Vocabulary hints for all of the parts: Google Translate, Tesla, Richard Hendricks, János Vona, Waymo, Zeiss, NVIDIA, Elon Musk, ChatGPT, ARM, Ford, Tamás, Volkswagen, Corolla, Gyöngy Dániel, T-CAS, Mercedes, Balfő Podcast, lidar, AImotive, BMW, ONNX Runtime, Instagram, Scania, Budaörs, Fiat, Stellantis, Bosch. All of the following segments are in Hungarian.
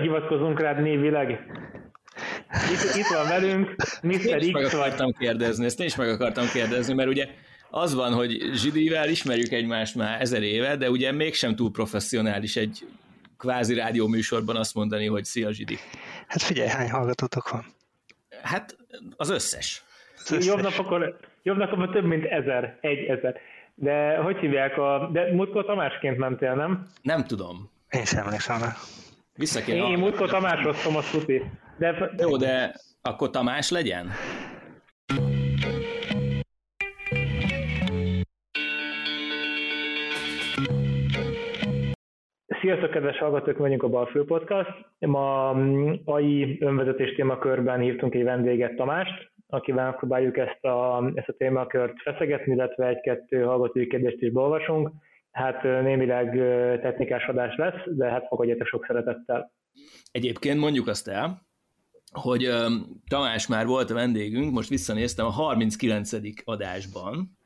hivatkozunk rád névileg. Itt van velünk, Mr. X vagy. Ezt én is meg akartam kérdezni, mert ugye az van, hogy Zsidivel ismerjük egymást már 1000 éve, de ugye mégsem túl professzionális egy kvázi rádió műsorban azt mondani, hogy szia Zsidi. Hát figyelj, hány hallgatótok van? Hát az összes. Jobb napokon több mint 1000, 1000. De hogy hívják de múltkor Tamásként mentél, nem? Nem tudom. Én sem emlékszem rá. Én múltkor Tamáshoz Tomasz tuti. De... Jó, de akkor Tamás legyen? Sziasztok, kedves hallgatók, vagyunk a Balfő Podcast. Ma AI önvezetés témakörben hívtunk egy vendéget, Tamást, akivel próbáljuk ezt a témakört feszegetni, illetve egy-kettő hallgatói kérdést is beolvasunk. Hát némileg technikás adás lesz, de hát fogadjátok sok szeretettel. Egyébként mondjuk azt el, hogy Tamás már volt a vendégünk, most visszanéztem a 38. adásban,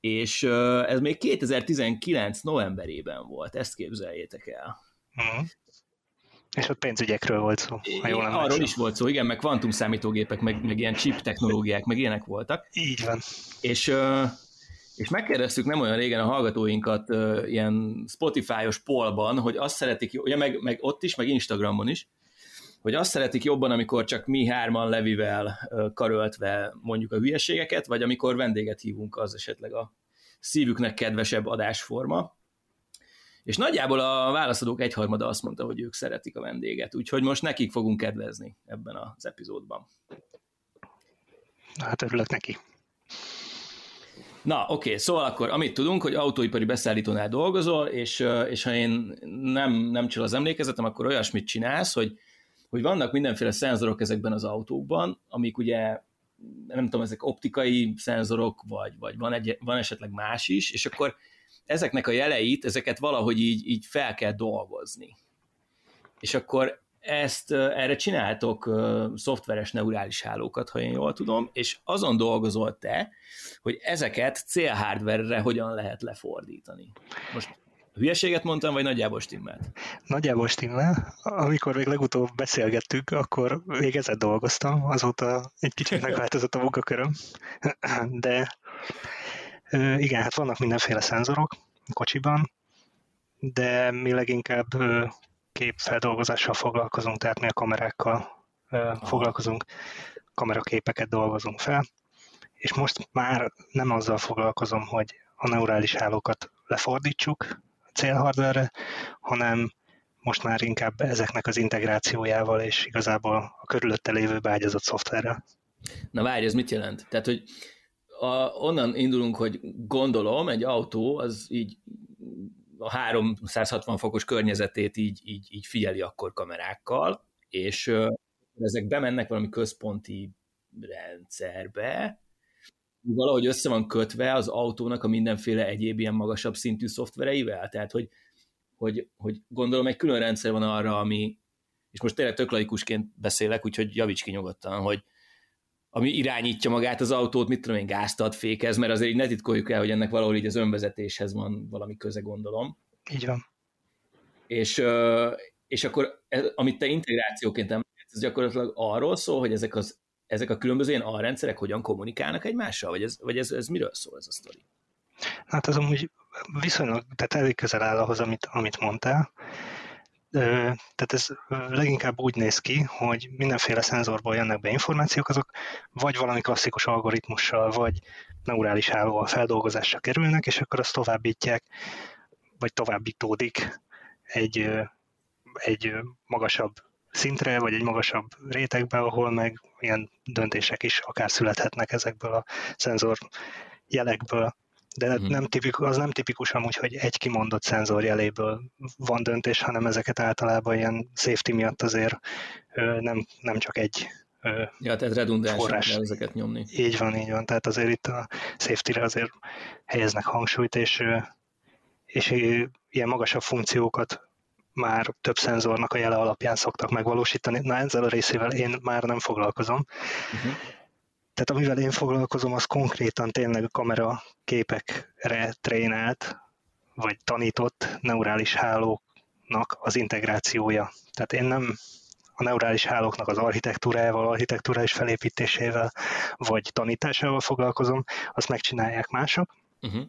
és ez még 2019 novemberében volt, ezt képzeljétek el. Uh-huh. És ott pénzügyekről volt szó. Arról is volt szó, igen, meg kvantum számítógépek, meg ilyen chip technológiák, meg ilyenek voltak. Így van. És megkérdeztük nem olyan régen a hallgatóinkat ilyen Spotify-os pollban, hogy azt szeretik, ugye meg ott is, meg Instagramon is, hogy azt szeretik jobban, amikor csak mi hárman Levivel karöltve mondjuk a hülyeségeket, vagy amikor vendéget hívunk, az esetleg a szívüknek kedvesebb adásforma. És nagyjából a válaszadók 1/3 azt mondta, hogy ők szeretik a vendéget, úgyhogy most nekik fogunk kedvezni ebben az epizódban. Hát örülök neki. Na, oké, szóval akkor amit tudunk, hogy autóipari beszállítónál dolgozol, és ha én nem csal az emlékezetem, akkor olyasmit csinálsz, hogy vannak mindenféle szenzorok ezekben az autókban, amik ugye, nem tudom, ezek optikai szenzorok, vagy van esetleg más is, és akkor ezeknek a jeleit, ezeket valahogy így fel kell dolgozni. És akkor erre csináltok szoftveres neurális hálókat, ha én jól tudom, és azon dolgozol te, hogy ezeket célhardverre hogyan lehet lefordítani. Most hülyeséget mondtam, vagy nagyjából stimmelt? Nagyjából stimmel. Amikor még legutóbb beszélgettünk, akkor még ezen dolgoztam, azóta egy kicsit megváltozott a munkaköröm, de... Igen, hát vannak mindenféle szenzorok kocsiban, de mi leginkább képfeldolgozással foglalkozunk, tehát mi a kamerákkal foglalkozunk, kameraképeket dolgozunk fel, és most már nem azzal foglalkozom, hogy a neurális hálókat lefordítsuk célhardverre, hanem most már inkább ezeknek az integrációjával és igazából a körülötte lévő beágyazott szoftverrel. Na várj, ez mit jelent? Tehát, hogy onnan indulunk, hogy gondolom, egy autó az így a 360 fokos környezetét így figyeli akkor kamerákkal, és ezek bemennek valami központi rendszerbe, valahogy össze van kötve az autónak a mindenféle egyéb ilyen magasabb szintű szoftvereivel, tehát hogy gondolom egy külön rendszer van arra, ami, és most tényleg tök laikusként beszélek, úgyhogy javíts ki nyugodtan, hogy ami irányítja magát az autót, mit tudom én, gázt ad, fékez, mert azért így ne titkoljuk el, hogy ennek valahol így az önvezetéshez van valami köze, gondolom. Így van. És akkor, amit te integrációként említsz, ez gyakorlatilag arról szól, hogy ezek a különböző ilyen alrendszerek hogyan kommunikálnak egymással, vagy ez miről szól ez a sztori? Hát az amúgy viszonylag, tehát elég közel áll ahhoz, amit mondtál. Tehát ez leginkább úgy néz ki, hogy mindenféle szenzorból jönnek be információk, azok vagy valami klasszikus algoritmussal, vagy neurális hálóval feldolgozásra kerülnek, és akkor azt továbbítják, vagy továbbítódik egy magasabb szintre, vagy egy magasabb rétegbe, ahol meg ilyen döntések is akár születhetnek ezekből a szenzor jelekből. De az nem tipikus amúgy, hogy egy kimondott szenzor jeléből van döntés, hanem ezeket általában ilyen safety miatt azért nem csak egy tehát redundánsra ezeket nyomni. Így van. Tehát azért itt a safety-re azért helyeznek hangsúlyt, és ilyen magasabb funkciókat már több szenzornak a jele alapján szoktak megvalósítani. Na, ezzel a részével én már nem foglalkozom. Uh-huh. Tehát amivel én foglalkozom, az konkrétan tényleg a kameraképekre trénált vagy tanított neurális hálóknak az integrációja. Tehát én nem a neurális hálóknak az architektúrájával, architekturális felépítésével, vagy tanításával foglalkozom, azt megcsinálják mások. Uh-huh.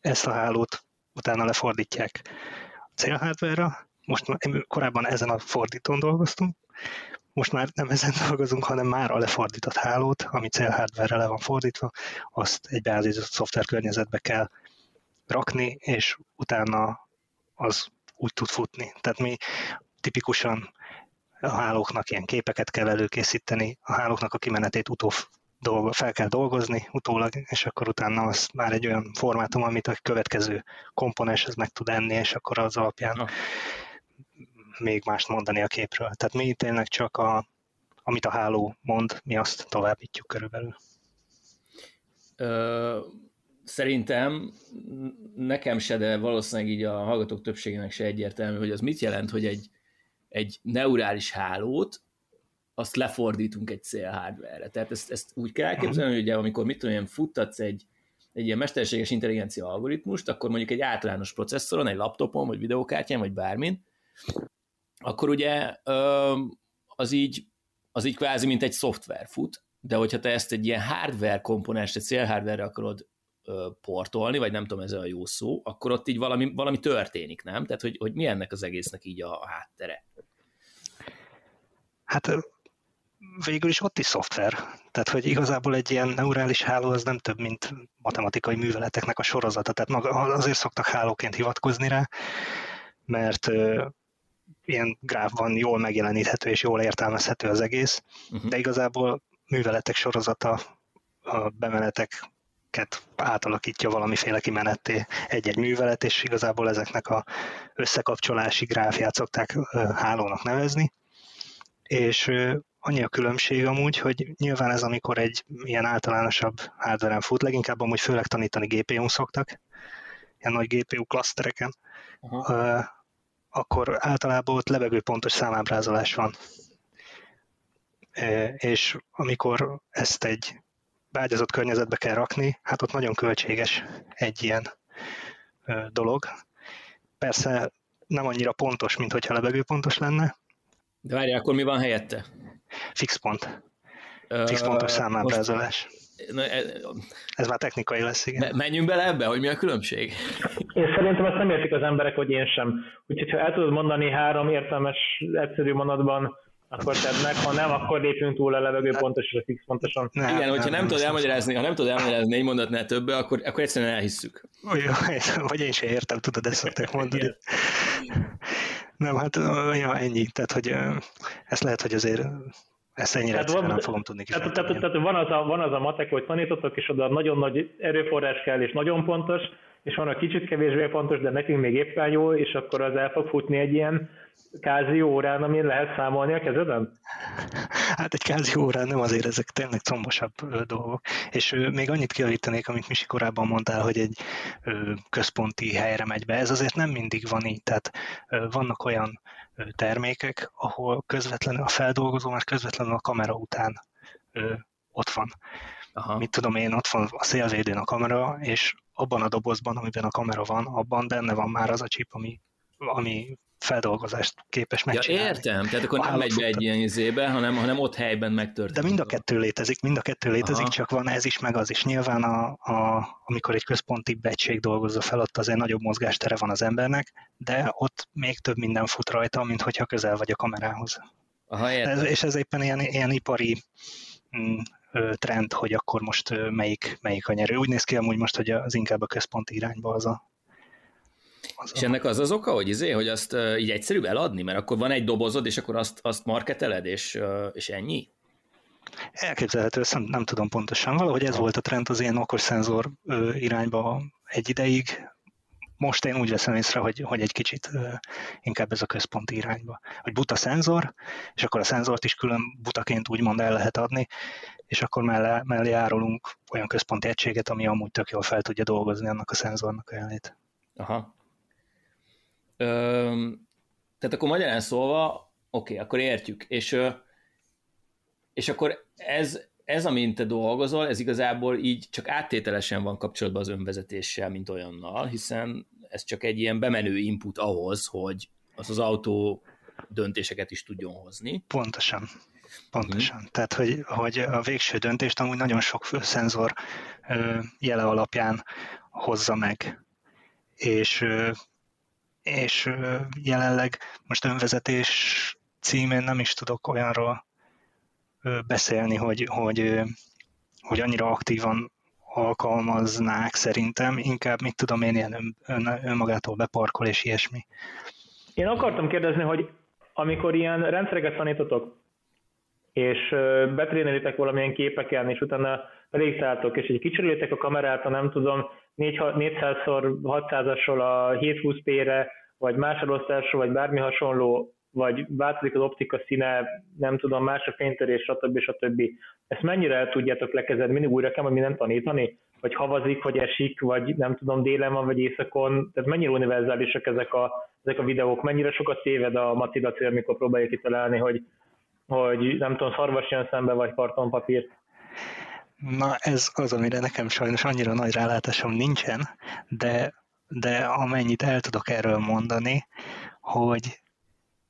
Ezt a hálót utána lefordítják a célhardware-ra. Most korábban ezen a fordítón dolgoztunk, most már nem ezen dolgozunk, hanem már a lefordított hálót, ami célhardware-re le van fordítva, azt egy beállított szoftverkörnyezetbe kell rakni, és utána az úgy tud futni. Tehát mi tipikusan a hálóknak ilyen képeket kell előkészíteni, a hálóknak a kimenetét fel kell dolgozni utólag, és akkor utána az már egy olyan formátum, amit a következő komponenshez meg tud enni, és akkor az alapján még mást mondani a képről. Tehát mi tényleg csak amit a háló mond, mi azt továbbítjuk körülbelül. Szerintem nekem se, de valószínűleg így a hallgatók többségének se egyértelmű, hogy az mit jelent, hogy egy neurális hálót azt lefordítunk egy célhardware-re. Tehát ezt úgy kell elképzelni, hogy ugye, amikor mit tudom, futtatsz egy ilyen mesterséges intelligencia algoritmust, akkor mondjuk egy általános processzoron, egy laptopon, vagy videókártyán, vagy bármin, akkor ugye az így kvázi, mint egy szoftver fut, de hogyha te ezt egy ilyen hardware komponens, egy célhardware-re akarod portolni, vagy nem tudom, ez a jó szó, akkor ott így valami történik, nem? Tehát, hogy mi ennek az egésznek így a háttere? Hát végül is ott is szoftver. Tehát, hogy igazából egy ilyen neurális háló az nem több, mint matematikai műveleteknek a sorozata. Tehát azért szoktak hálóként hivatkozni rá, mert ilyen gráfban jól megjeleníthető és jól értelmezhető az egész, de igazából műveletek sorozata, a bemeneteket átalakítja valamiféle kimenetté egy-egy művelet, és igazából ezeknek az összekapcsolási gráfját szokták hálónak nevezni. És annyi a különbség amúgy, hogy nyilván ez, amikor egy ilyen általánosabb hardware-en fut, leginkább amúgy főleg tanítani GPU-n szoktak, ilyen nagy GPU klasztereken, akkor általában ott levegőpontos számábrázolás van. És amikor ezt egy beágyazott környezetbe kell rakni, hát ott nagyon költséges egy ilyen dolog. Persze nem annyira pontos, mint hogyha levegőpontos lenne. De várjál, akkor mi van helyette? Fixpont. Fixpontos számábrázolás. Ez már technikai lesz, igen. Menjünk bele ebbe, hogy mi a különbség? Én szerintem ezt nem értik az emberek, hogy én sem. Úgyhogy ha el tudod mondani 3 értelmes, egyszerű mondatban, akkor tedd meg, ha nem, akkor lépjünk túl a levegőpontos és a fixpontoson. Igen, hogyha nem tudod elmagyarázni, egy mondatnál többe, akkor egyszerűen elhisszük. Vagy én sem értem, tudod, ezt szokták mondani. Nem, hát ennyi. Tehát, hogy ezt lehet, hogy azért ezt ennyire egyszerűen nem fogom tudni kifejteni. Tehát van az a matek, hogy tanítottak, és oda nagyon nagy erőforrás kell, és nagyon pontos, és van a kicsit kevésbé pontos, de nekünk még éppen jó, és akkor az el fog futni egy ilyen kázi órán, amin lehet számolni a kezeden? Hát egy kázi órán nem, azért ezek tényleg combosabb dolgok. És még annyit kijavítanék, amit Misi korábban mondtál, hogy egy központi helyre megy be. Ez azért nem mindig van így. Tehát vannak olyan termékek, ahol közvetlenül a feldolgozó már közvetlenül a kamera után ott van. Aha. Mit tudom én, ott van a szélvédőn a kamera, és abban a dobozban, amiben a kamera van, abban benne van már az a chip, ami feldolgozást képes megcsinálni. Ja, értem, tehát akkor nem megy be egy ilyen izébe, hanem ott helyben megtörténik. De mind a kettő létezik, csak van ez is, meg az is. Nyilván, amikor egy központi egység dolgozza fel, ott azért nagyobb mozgástere van az embernek, de ott még több minden fut rajta, mint hogyha közel vagy a kamerához. Aha, értem. És ez éppen ilyen ipari trend, hogy akkor most melyik a nyerő. Úgy néz ki amúgy most, hogy az inkább a központi irányba az a... És ennek az az oka, hogy hogy azt így egyszerűbb eladni, mert akkor van egy dobozod, és akkor azt marketeled, és ennyi? Elképzelhető, ezt nem tudom pontosan. Valahogy ez volt a trend az ilyen okos-szenzor irányba egy ideig. Most én úgy veszem észre, hogy egy kicsit inkább ez a központi irányba. Hogy buta szenzor, és akkor a szenzort is külön butaként úgymond el lehet adni, és akkor mellé árulunk olyan központi egységet, ami amúgy tök jól fel tudja dolgozni annak a szenzornak a jelét. Aha. Tehát akkor magyarán szólva, oké, akkor értjük. És akkor ez ez, amint te dolgozol, ez igazából így csak áttételesen van kapcsolatban az önvezetéssel, mint olyannal, hiszen ez csak egy ilyen bemenő input ahhoz, hogy az az autó döntéseket is tudjon hozni. Pontosan. Pontosan. Mm. Tehát, hogy a végső döntést amúgy nagyon sok fülszenzor jele alapján hozza meg. És jelenleg most önvezetés címén nem is tudok olyanról beszélni, hogy annyira aktívan alkalmaznák szerintem, inkább mit tudom én, ilyen önmagától beparkol és ilyesmi. Én akartam kérdezni, hogy amikor ilyen rendszereket tanítotok, és betrénelitek valamilyen képeken, és utána elégszálltok, és így kicserülitek a kamerát, nem tudom, 400x600-asról a 720p-re, vagy másodosztásról, vagy bármi hasonló, vagy változik az optika színe, nem tudom, más a fénytörés, stb. Ezt mennyire el tudjátok lekezelni? Mindig újra kell majd mindent tanítani? Vagy havazik, vagy esik, vagy nem tudom, délen van, vagy éjszakon? Tehát mennyire univerzálisak ezek a videók? Mennyire sokat téved a Matida cél, amikor próbálja kitalálni, hogy nem tudom, szarvas jön szembe, vagy kartonpapír? Na, ez az, amire nekem sajnos annyira nagy rálátásom nincsen, de amennyit el tudok erről mondani, hogy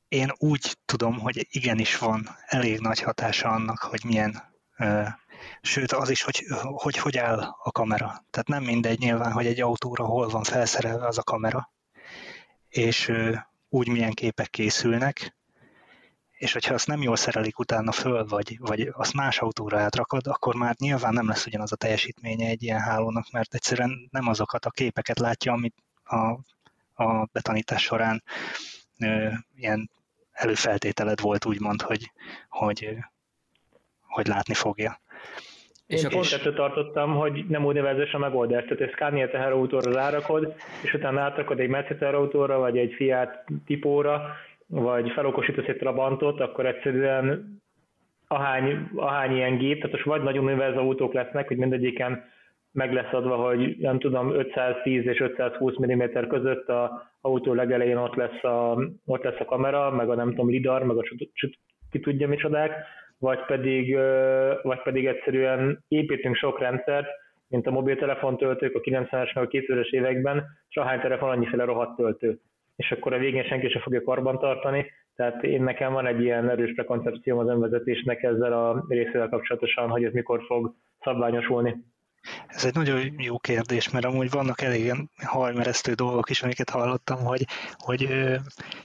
én úgy tudom, hogy igenis van elég nagy hatása annak, hogy milyen, sőt az is, hogy áll a kamera. Tehát nem mindegy nyilván, hogy egy autóra hol van felszerelve az a kamera, és úgy milyen képek készülnek, és hogyha azt nem jól szerelik utána föl, vagy azt más autóra átrakod, akkor már nyilván nem lesz ugyanaz a teljesítménye egy ilyen hálónak, mert egyszerűen nem azokat a képeket látja, amit a betanítás során ilyen előfeltételed volt, úgymond, hogy látni fogja. Én pont ettől tartottam, hogy nem univerzális a megoldás. Tehát egy Scania teherautóra rárakod, és utána átrakod egy Mercedes teherautóra, vagy egy Fiat tipóra, vagy felokosítasz egy Trabantot, akkor egyszerűen ahány ilyen gép, tehát most vagy nagyon univerzális autók lesznek, hogy mindegyiken meg lesz adva, hogy nem tudom, 510 és 520 mm között a autó legelején ott lesz a kamera, meg a nem tudom, lidar, meg a ki tudja micsodák, vagy pedig egyszerűen építünk sok rendszert, mint a mobiltelefon töltők a 90-es meg a 2000-es években, és ahány telefon annyiféle rohadt töltő. És akkor a végén senki sem fogja karbantartani, tehát nekem van egy ilyen erős prekoncepcióm az önvezetésnek ezzel a részével kapcsolatosan, hogy ez mikor fog szabványosulni. Ez egy nagyon jó kérdés, mert amúgy vannak elég ilyen hajmeresztő dolgok is, amiket hallottam, hogy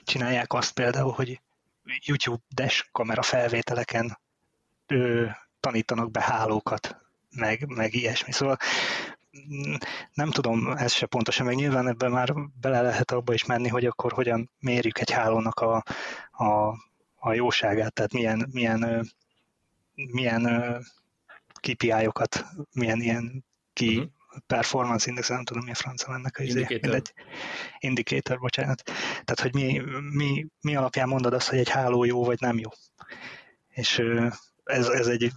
csinálják azt például, hogy YouTube-es kamera felvételeken tanítanak be hálókat, meg ilyesmi. Szóval nem tudom, ez se pontosan, meg nyilván ebben már bele lehet abba is menni, hogy akkor hogyan mérjük egy hálónak a jóságát, tehát milyen KPI-okat, milyen performance index, nem tudom, mi a franca ennek a indicator, bocsánat. Tehát, hogy mi alapján mondod azt, hogy egy háló jó vagy nem jó. És ez egy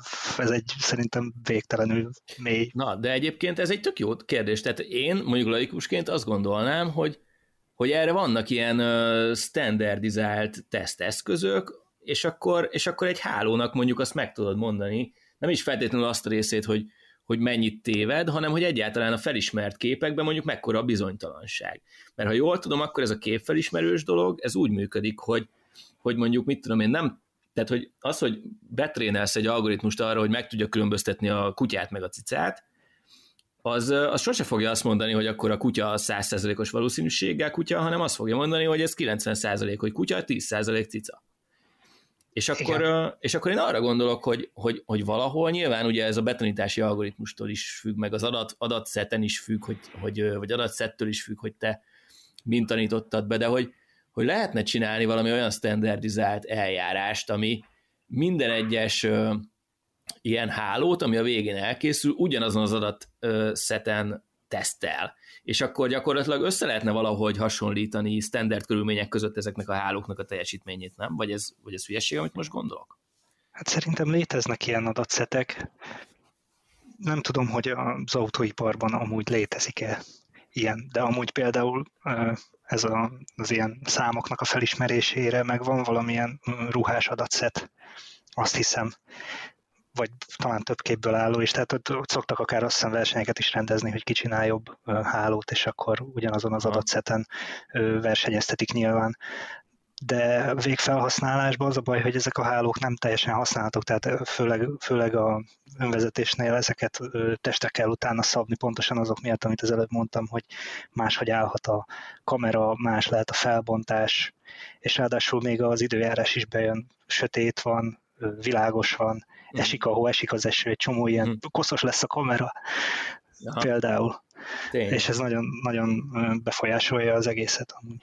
szerintem végtelenül mély. Na, de egyébként ez egy tök jó kérdés. Tehát én mondjuk laikusként azt gondolnám, hogy erre vannak ilyen standardizált teszteszközök, és akkor egy hálónak mondjuk azt meg tudod mondani, nem is feltétlenül azt a részét, hogy mennyit téved, hanem hogy egyáltalán a felismert képekben mondjuk mekkora a bizonytalanság. Mert ha jól tudom, akkor ez a képfelismerős dolog, ez úgy működik, hogy mondjuk mit tudom én, nem, tehát hogy az, hogy betrénelsz egy algoritmust arra, hogy meg tudja különböztetni a kutyát meg a cicát, az sose fogja azt mondani, hogy akkor a kutya 100%-os valószínűséggel kutya, hanem azt fogja mondani, hogy ez 90% hogy kutya, 10% cica. És akkor én arra gondolok, hogy valahol nyilván ugye ez a betanítási algoritmustól is függ, meg az adatszetten is függ, vagy adatszettől is függ, hogy te mint tanítottad be, de hogy lehetne csinálni valami olyan standardizált eljárást, ami minden egyes ilyen hálót, ami a végén elkészül, ugyanazon az adatszetten tesztel. És akkor gyakorlatilag össze lehetne valahogy hasonlítani standard körülmények között ezeknek a hálóknak a teljesítményét, nem? Vagy ez hülyeség, amit most gondolok? Hát szerintem léteznek ilyen adatszetek. Nem tudom, hogy az autóiparban amúgy létezik-e ilyen, de amúgy például ez az ilyen számoknak a felismerésére meg van valamilyen ruhás adatszet, azt hiszem. vagy talán több képből álló, és tehát ott szoktak akár azt hiszem versenyeket is rendezni, hogy ki csinál jobb hálót, és akkor ugyanazon az adatszeten versenyeztetik nyilván. De végfelhasználásban az a baj, hogy ezek a hálók nem teljesen használhatók, tehát főleg a önvezetésnél ezeket testre kell utána szabni, pontosan azok miatt, amit az előbb mondtam, hogy máshogy állhat a kamera, más lehet a felbontás, és ráadásul még az időjárás is bejön, sötét van, világos van, esik a hó, esik az eső, egy csomó ilyen koszos lesz a kamera például. Tényleg. És ez nagyon, nagyon befolyásolja az egészet amúgy.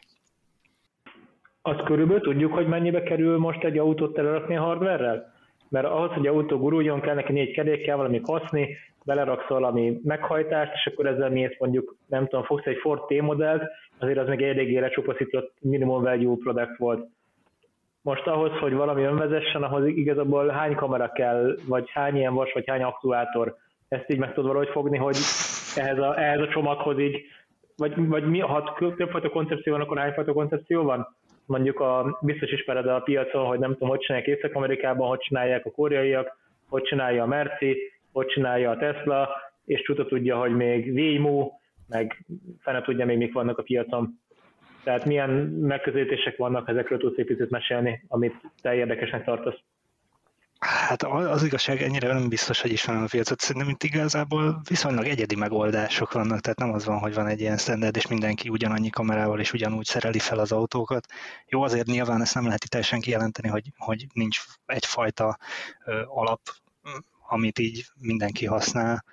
Azt körülbelül tudjuk, hogy mennyibe kerül most egy autót telerakni a hardverrel? Mert ahhoz, hogy autó guruljon, kell neki 4 kerékkel valami kaszni, beleraksz valami meghajtást, és akkor ezzel miért mondjuk, nem tudom, fogsz egy Ford T-modellt, azért az még eléggé lecsupaszított minimum value product volt. Most ahhoz, hogy valami önvezessen, ahhoz igazából hány kamera kell, vagy hány ilyen vas, vagy hány aktuátor? Ezt így meg tudod valahogy fogni, hogy ehhez a csomaghoz így, vagy mi, ha többfajta koncepció van, akkor hányfajta koncepció van? Mondjuk biztos ismered a piacon, hogy nem tudom, hogy csinálják Észak-Amerikában, hogy csinálják a koreaiak, hogy csinálja a Merci, hogy csinálja a Tesla, és csuta tudja, hogy még Waymo, meg fene tudja még mik vannak a piacon. Tehát milyen megközelítések vannak, ezekről tudsz egy picit mesélni, amit te érdekesnek tartasz? Hát az igazság, ennyire nem biztos, hogy ismerem a piacot. Szerintem itt igazából viszonylag egyedi megoldások vannak, tehát nem az van, hogy van egy ilyen standard, és mindenki ugyanannyi kamerával és ugyanúgy szereli fel az autókat. Jó, azért nyilván ezt nem lehet itt teljesen kijelenteni, hogy nincs egyfajta alap, amit így mindenki használ.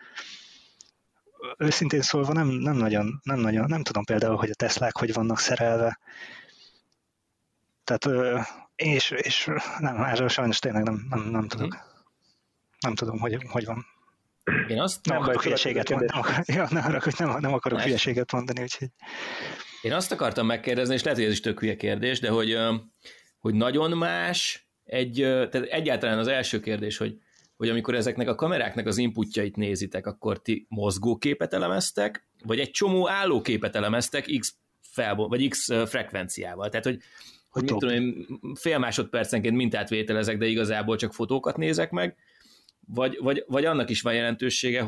Őszintén szólva nem nagyon, nem tudom például, hogy a Teslák hogy vannak szerelve. Tehát... És nem, erről sajnos tényleg nem tudok. Nem tudom, hogy van. Én azt nem akarok hülyeséget mondani, úgyhogy... Én azt akartam megkérdezni, és lehet, hogy ez is tök hülye kérdés, de hogy nagyon más, tehát egyáltalán az első kérdés, hogy amikor ezeknek a kameráknak az inputjait nézitek, akkor ti mozgóképet elemeztek, vagy egy csomó állóképet elemeztek X frekvenciával. Tehát, hogy mit tudom én, fél másodpercenként mintát vételezek, de igazából csak fotókat nézek meg, vagy annak is van jelentősége,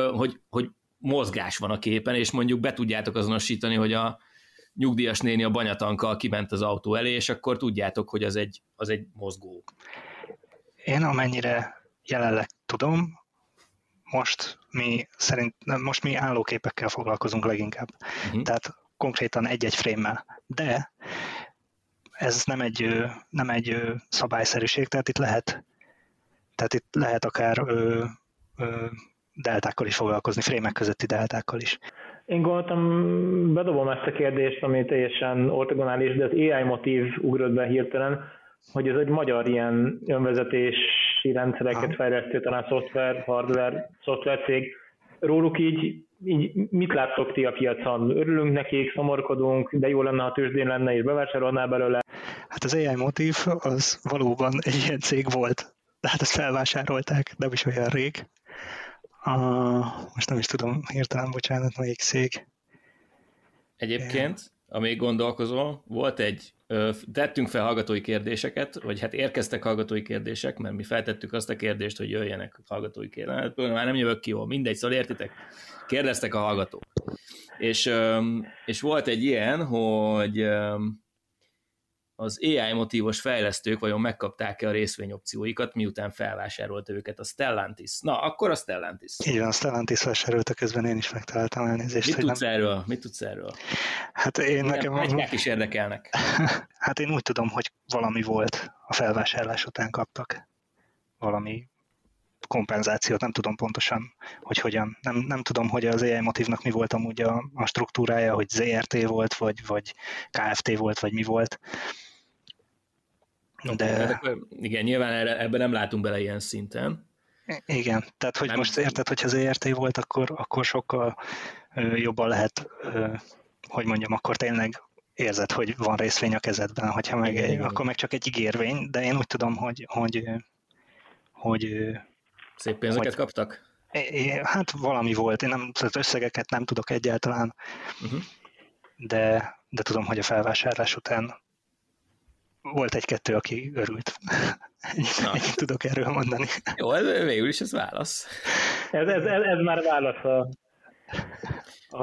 hogy mozgás van a képen, és mondjuk be tudjátok azonosítani, hogy a nyugdíjas néni a banyatankkal kiment az autó elé, és akkor tudjátok, hogy az egy mozgó. Én amennyire jelenleg tudom, most mi állóképekkel foglalkozunk leginkább. Tehát konkrétan egy-egy frame-mel, de ez nem egy szabályszerűség, tehát itt lehet akár deltákkal is foglalkozni, frame-ek közötti deltákkal is. Én gondoltam, bedobom ezt a kérdést, ami teljesen ortogonális, de az AImotive ugrott be hirtelen, hogy ez egy magyar ilyen önvezetési rendszereket fejlesztő, talán szoftver, hardware, szoftvercég. Róluk így mit láttok ti a piacon? Örülünk nekik, szomorkodunk, de jó lenne, ha tőzsdén lenne, és bevásárolnál belőle? Hát az AImotive az valóban egy ilyen cég volt. De hát ezt felvásárolták, nem is olyan rég. Most nem is tudom, hirtelen, bocsánat, melyik cég. Egyébként, amíg gondolkozol, volt tettünk fel hallgatói kérdéseket, vagy hát érkeztek hallgatói kérdések, mert mi feltettük azt a kérdést, hogy jöjjenek hallgatói kérdések. Már nem jövök ki jól, mindegy, szóval értitek? Kérdeztek a hallgatók. És volt egy ilyen, hogy az AI-motívos fejlesztők vajon megkapták-e a részvényopcióikat, miután felvásárolta őket a Stellantis. Na, akkor a Stellantis. Így van, a Stellantis vásárolta, közben én is megtaláltam elnézést. Mit tudsz erről? Hát én nekem... Megykák is érdekelnek. Hát én úgy tudom, hogy valami volt, a felvásárlás után kaptak valami kompenzációt, nem tudom pontosan, hogy hogyan. Nem tudom, hogy az AImotive-nak mi volt amúgy a struktúrája, hogy ZRT volt, vagy KFT volt, vagy mi volt. De... Hát akkor, igen, nyilván ebben nem látunk bele ilyen szinten. Igen, tehát hogy nem most érted, hogyha ZRT volt, akkor sokkal jobban lehet, hogy mondjam, akkor tényleg érzed, hogy van részvény a kezedben, hogyha meg, igen, akkor igen. Meg csak egy ígérvény, de én úgy tudom, hogy szép pénzeket kaptak? Hát valami volt, én nem, az összegeket nem tudok egyáltalán, de tudom, hogy a felvásárlás után volt egy-kettő, aki örült. Ennyit tudok erről mondani. Jó, ez végül is ez válasz. Ez már válasz a...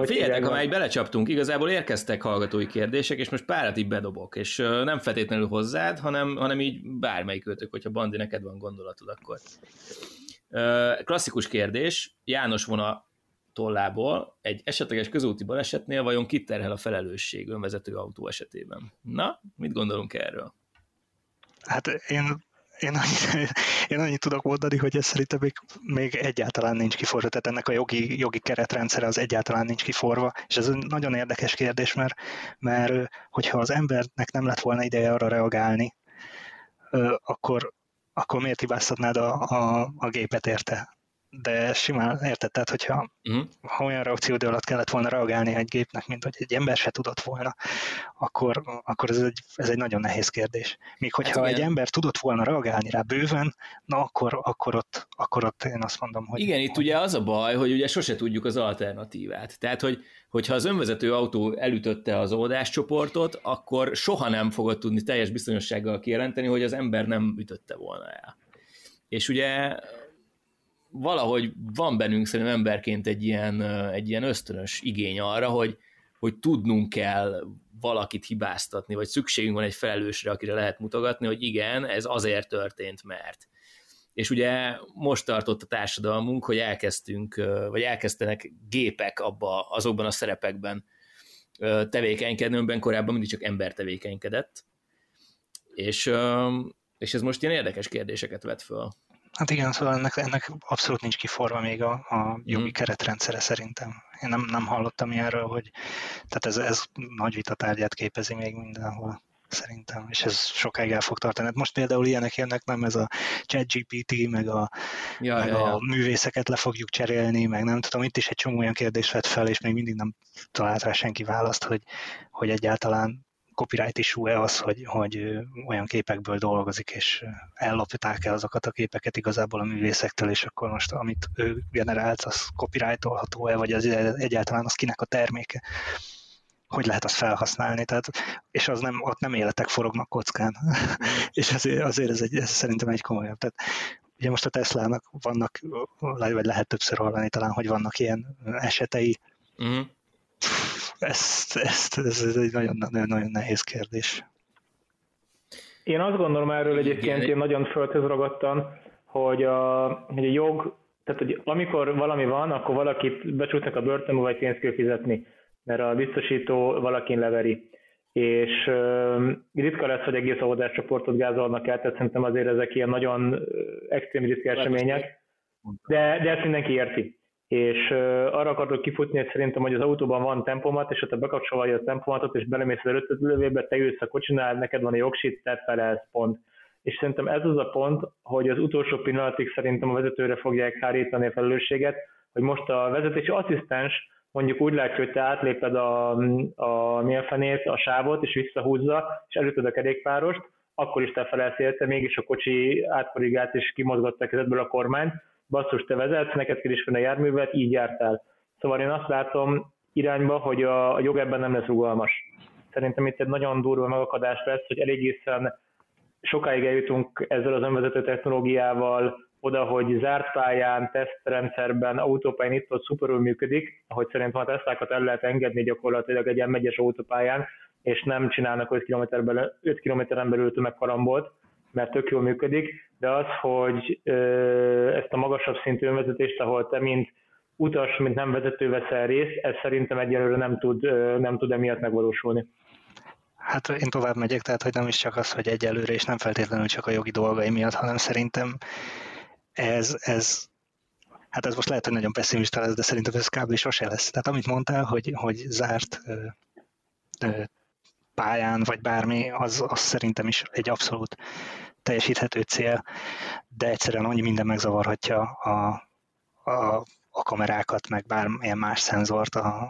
Figyeljetek, amelyik belecsaptunk, igazából érkeztek hallgatói kérdések, és most párat így bedobok, és nem feltétlenül hozzád, hanem így bármelyik őtök, hogyha Bandi, neked van gondolatod, akkor. Klasszikus kérdés, János Vona tollából, egy esetleges közúti balesetnél vajon kit terhel a felelősség önvezető autó esetében? Na, mit gondolunk erről? Hát Én annyit tudok mondani, hogy ez szerintem még egyáltalán nincs kiforva, tehát ennek a jogi keretrendszere az egyáltalán nincs kiforva, és ez egy nagyon érdekes kérdés, mert hogyha az embernek nem lett volna ideje arra reagálni, akkor miért hibáztatnád a gépet érte? De simán érted, tehát hogyha olyan reakcióidő alatt kellett volna reagálni egy gépnek, mint hogy egy ember se tudott volna, akkor ez egy nagyon nehéz kérdés. Míg hogyha egy ember tudott volna reagálni rá bőven, na akkor ott én azt mondom, hogy... Igen, itt ugye az a baj, hogy ugye sose tudjuk az alternatívát. Tehát, hogyha az önvezető autó elütötte az oldáscsoportot, akkor soha nem fogod tudni teljes biztonsággal kijelenteni, hogy az ember nem ütötte volna el. És ugye... valahogy van bennünk szerintem emberként egy ilyen ösztönös igény arra, hogy tudnunk kell valakit hibáztatni, vagy szükségünk van egy felelősre, akire lehet mutogatni, hogy igen, ez azért történt, mert. És ugye most tartott a társadalmunk, hogy elkezdtenek gépek azokban a szerepekben tevékenykedni, amiben korábban mindig csak ember tevékenykedett. És ez most ilyen érdekes kérdéseket vet föl. Hát igen, szóval ennek abszolút nincs kiforva még a jogi keretrendszere szerintem. Én nem hallottam ilyenről, hogy tehát ez nagy vitatárgyát képezi még mindenhol szerintem, és ez sokáig el fog tartani. Hát most például ilyenek jönnek, nem ez a ChatGPT, meg a művészeket le fogjuk cserélni, meg nem tudom, itt is egy csomó olyan kérdés vett fel, és még mindig nem talált rá senki választ, hogy egyáltalán copyright issue-e az, hogy olyan képekből dolgozik, és ellopták azokat a képeket igazából a művészektől, és akkor most, amit ő generált, az copyrightolható-e, vagy az egyáltalán az kinek a terméke? Hogy lehet azt felhasználni? Tehát, és az nem, ott nem életek forognak kockán. És azért ez szerintem egy komolyabb. Tehát, ugye most a Teslának vannak, vagy lehet többször hallani talán, hogy vannak ilyen esetei, Ez egy nagyon nehéz kérdés. Én azt gondolom erről egyébként, én nagyon földhöz ragadtam, hogy a jog, tehát hogy amikor valami van, akkor valakit becsúsznak a börtönbe, vagy pénzt kell fizetni, mert a biztosító valakin leveri. És ritka lesz, hogy egész óvodáscsoportot gázolnak el, tehát szerintem azért ezek ilyen nagyon extrém rizikesemények, de ezt mindenki érti. És arra akarok kifutni, hogy szerintem, hogy az autóban van tempomat, és ha te bekapcsolod a tempomatot, és belemész az előttözővébe, te ülsz a kocsinál, neked van a jogsít, te felelsz, pont. És szerintem ez az a pont, hogy az utolsó pillanatig szerintem a vezetőre fogják hárítani a felelősséget, hogy most a vezetési asszisztens mondjuk úgy látja, hogy te átléped a fenét, a sávot, és visszahúzza, és elütöd a kerékpárost, akkor is te felelsz érte, mégis a kocsi átkorrigált, és kimozgatta a kezedből a kormányt. Basszus, te vezetsz, neked kell ismerni a járművet, így jártál. Szóval én azt látom irányba, hogy a jog ebben nem lesz rugalmas. Szerintem itt egy nagyon durva megakadás lesz, hogy egészen sokáig eljutunk ezzel az önvezető technológiával oda, hogy zárt pályán, tesztrendszerben, autópályán itt-ott szuperül működik, ahogy szerintem a Teslákat el lehet engedni gyakorlatilag egy ilyen megyes autópályán, és nem csinálnak 5 kilométeren belül tömegkarambolt, mert tök jól működik, de az, hogy ezt a magasabb szintű önvezetést, ahol te mint utas, mint nem vezető veszel részt, ez szerintem egyelőre nem tud emiatt megvalósulni. Hát én tovább megyek, tehát hogy nem is csak az, hogy egyelőre, és nem feltétlenül csak a jogi dolgai miatt, hanem szerintem hát ez most lehet, hogy nagyon pessimista lesz, de szerintem ez kb. Sose lesz. Tehát amit mondtál, hogy zárt pályán, vagy bármi, az szerintem is egy abszolút teljesíthető cél, de egyszerűen annyi minden megzavarhatja a kamerákat, meg bármilyen más szenzort a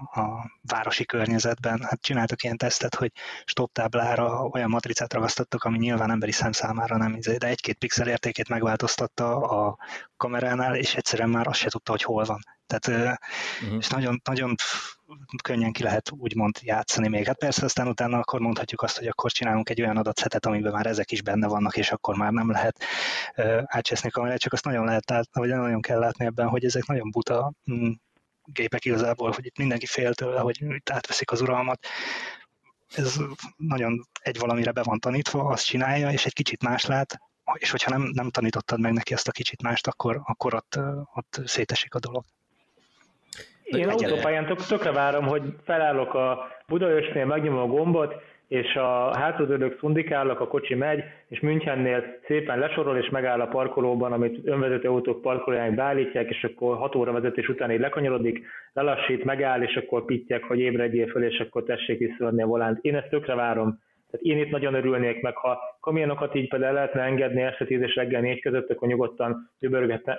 városi környezetben. Hát csináltak ilyen tesztet, hogy stop táblára olyan matricát ragasztottak, ami nyilván emberi szem számára nem, de 1-2 pixel értékét megváltoztatta a kameránál, és egyszerűen már azt se tudta, hogy hol van. Tehát és nagyon, nagyon könnyen ki lehet úgymond játszani még. Hát persze aztán utána akkor mondhatjuk azt, hogy akkor csinálunk egy olyan adatszetet, amiben már ezek is benne vannak, és akkor már nem lehet átcseszni kamerát, csak azt nagyon lehet látni, vagy nagyon kell látni ebben, hogy ezek nagyon buta gépek igazából, hogy itt mindenki fél tőle, hogy itt átveszik az uralmat. Ez nagyon egy valamire be van tanítva, azt csinálja, és egy kicsit más lát, és hogyha nem tanítottad meg neki ezt a kicsit mást, akkor ott szétesik a dolog. Én autópályán tökre várom, hogy felállok a Budaörsnél, megnyomom a gombot, és a hátulülök, szundikálok, a kocsi megy, és Münchennél szépen lesorol, és megáll a parkolóban, amit önvezető autók parkolójának beállítják, és akkor 6 óra vezetés után így lekanyarodik, lelassít, megáll, és akkor pittyek, hogy ébredjél föl, és akkor tessék visszaadni a volánt. Én ezt tökre várom. Tehát én itt nagyon örülnék meg, ha kamionokat így például lehetne engedni este 10 és reggel 4 között, akkor nyugodtan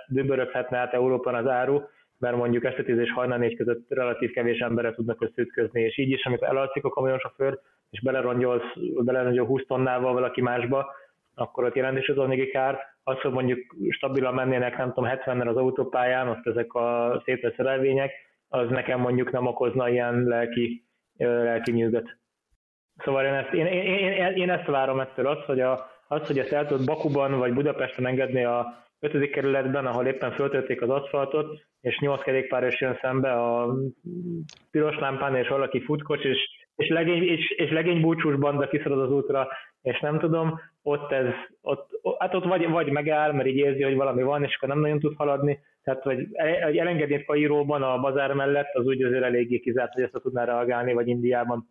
düböröghetne át Európán az áru, mert mondjuk este 10 és hajnal 4 között relatív kevés emberre tudnak összeütközni, és így is, amikor elalszik a kamionsofőr, és belerongyol 20 tonnával valaki másba, akkor ott jelentős az anyagi kár. Az, hogy mondjuk stabilan mennének, nem tudom, 70-nel az autópályán, ott ezek a szétve szerelvények, az nekem mondjuk nem okozna ilyen lelki nyűgöt. Szóval én ezt várom ettől, hogy ezt el tudod Bakuban vagy Budapesten engedni a 5. kerületben, ahol éppen föltölték az aszfaltot, és 8 kerékpáros jön szembe a piros lámpán, és valaki futkocs, és legény búcsúsban, de kiszorod az útra, és nem tudom, ott vagy megáll, mert így érzi, hogy valami van, és akkor nem nagyon tud haladni, tehát vagy elengedni Kairóban a bazár mellett, az úgy azért eléggé kizárt, hogy ezt tudná reagálni, vagy Indiában.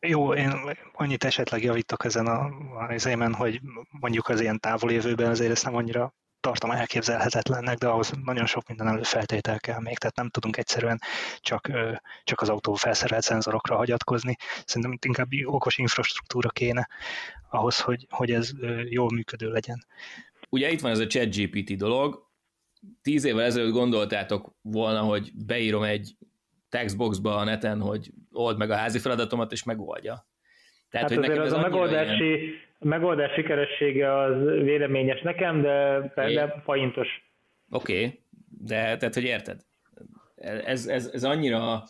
Jó, én annyit esetleg javítok ezen a izémen, hogy mondjuk az ilyen távol jövőben azért ezt nem annyira tartom elképzelhetetlennek, de ahhoz nagyon sok minden előfeltétel kell még, tehát nem tudunk egyszerűen csak az autó felszerelt szenzorokra hagyatkozni. Szerintem inkább okos infrastruktúra kéne ahhoz, hogy ez jól működő legyen. Ugye itt van ez a ChatGPT dolog. 10 évvel ezelőtt gondoltátok volna, hogy beírom egy textboxba a neten, hogy old meg a házi feladatomat, és megoldja. Tehát, hát hogy azért az a megoldás sikeressége az véleményes nekem, de faintos. Oké. De tehát, hogy érted? Ez annyira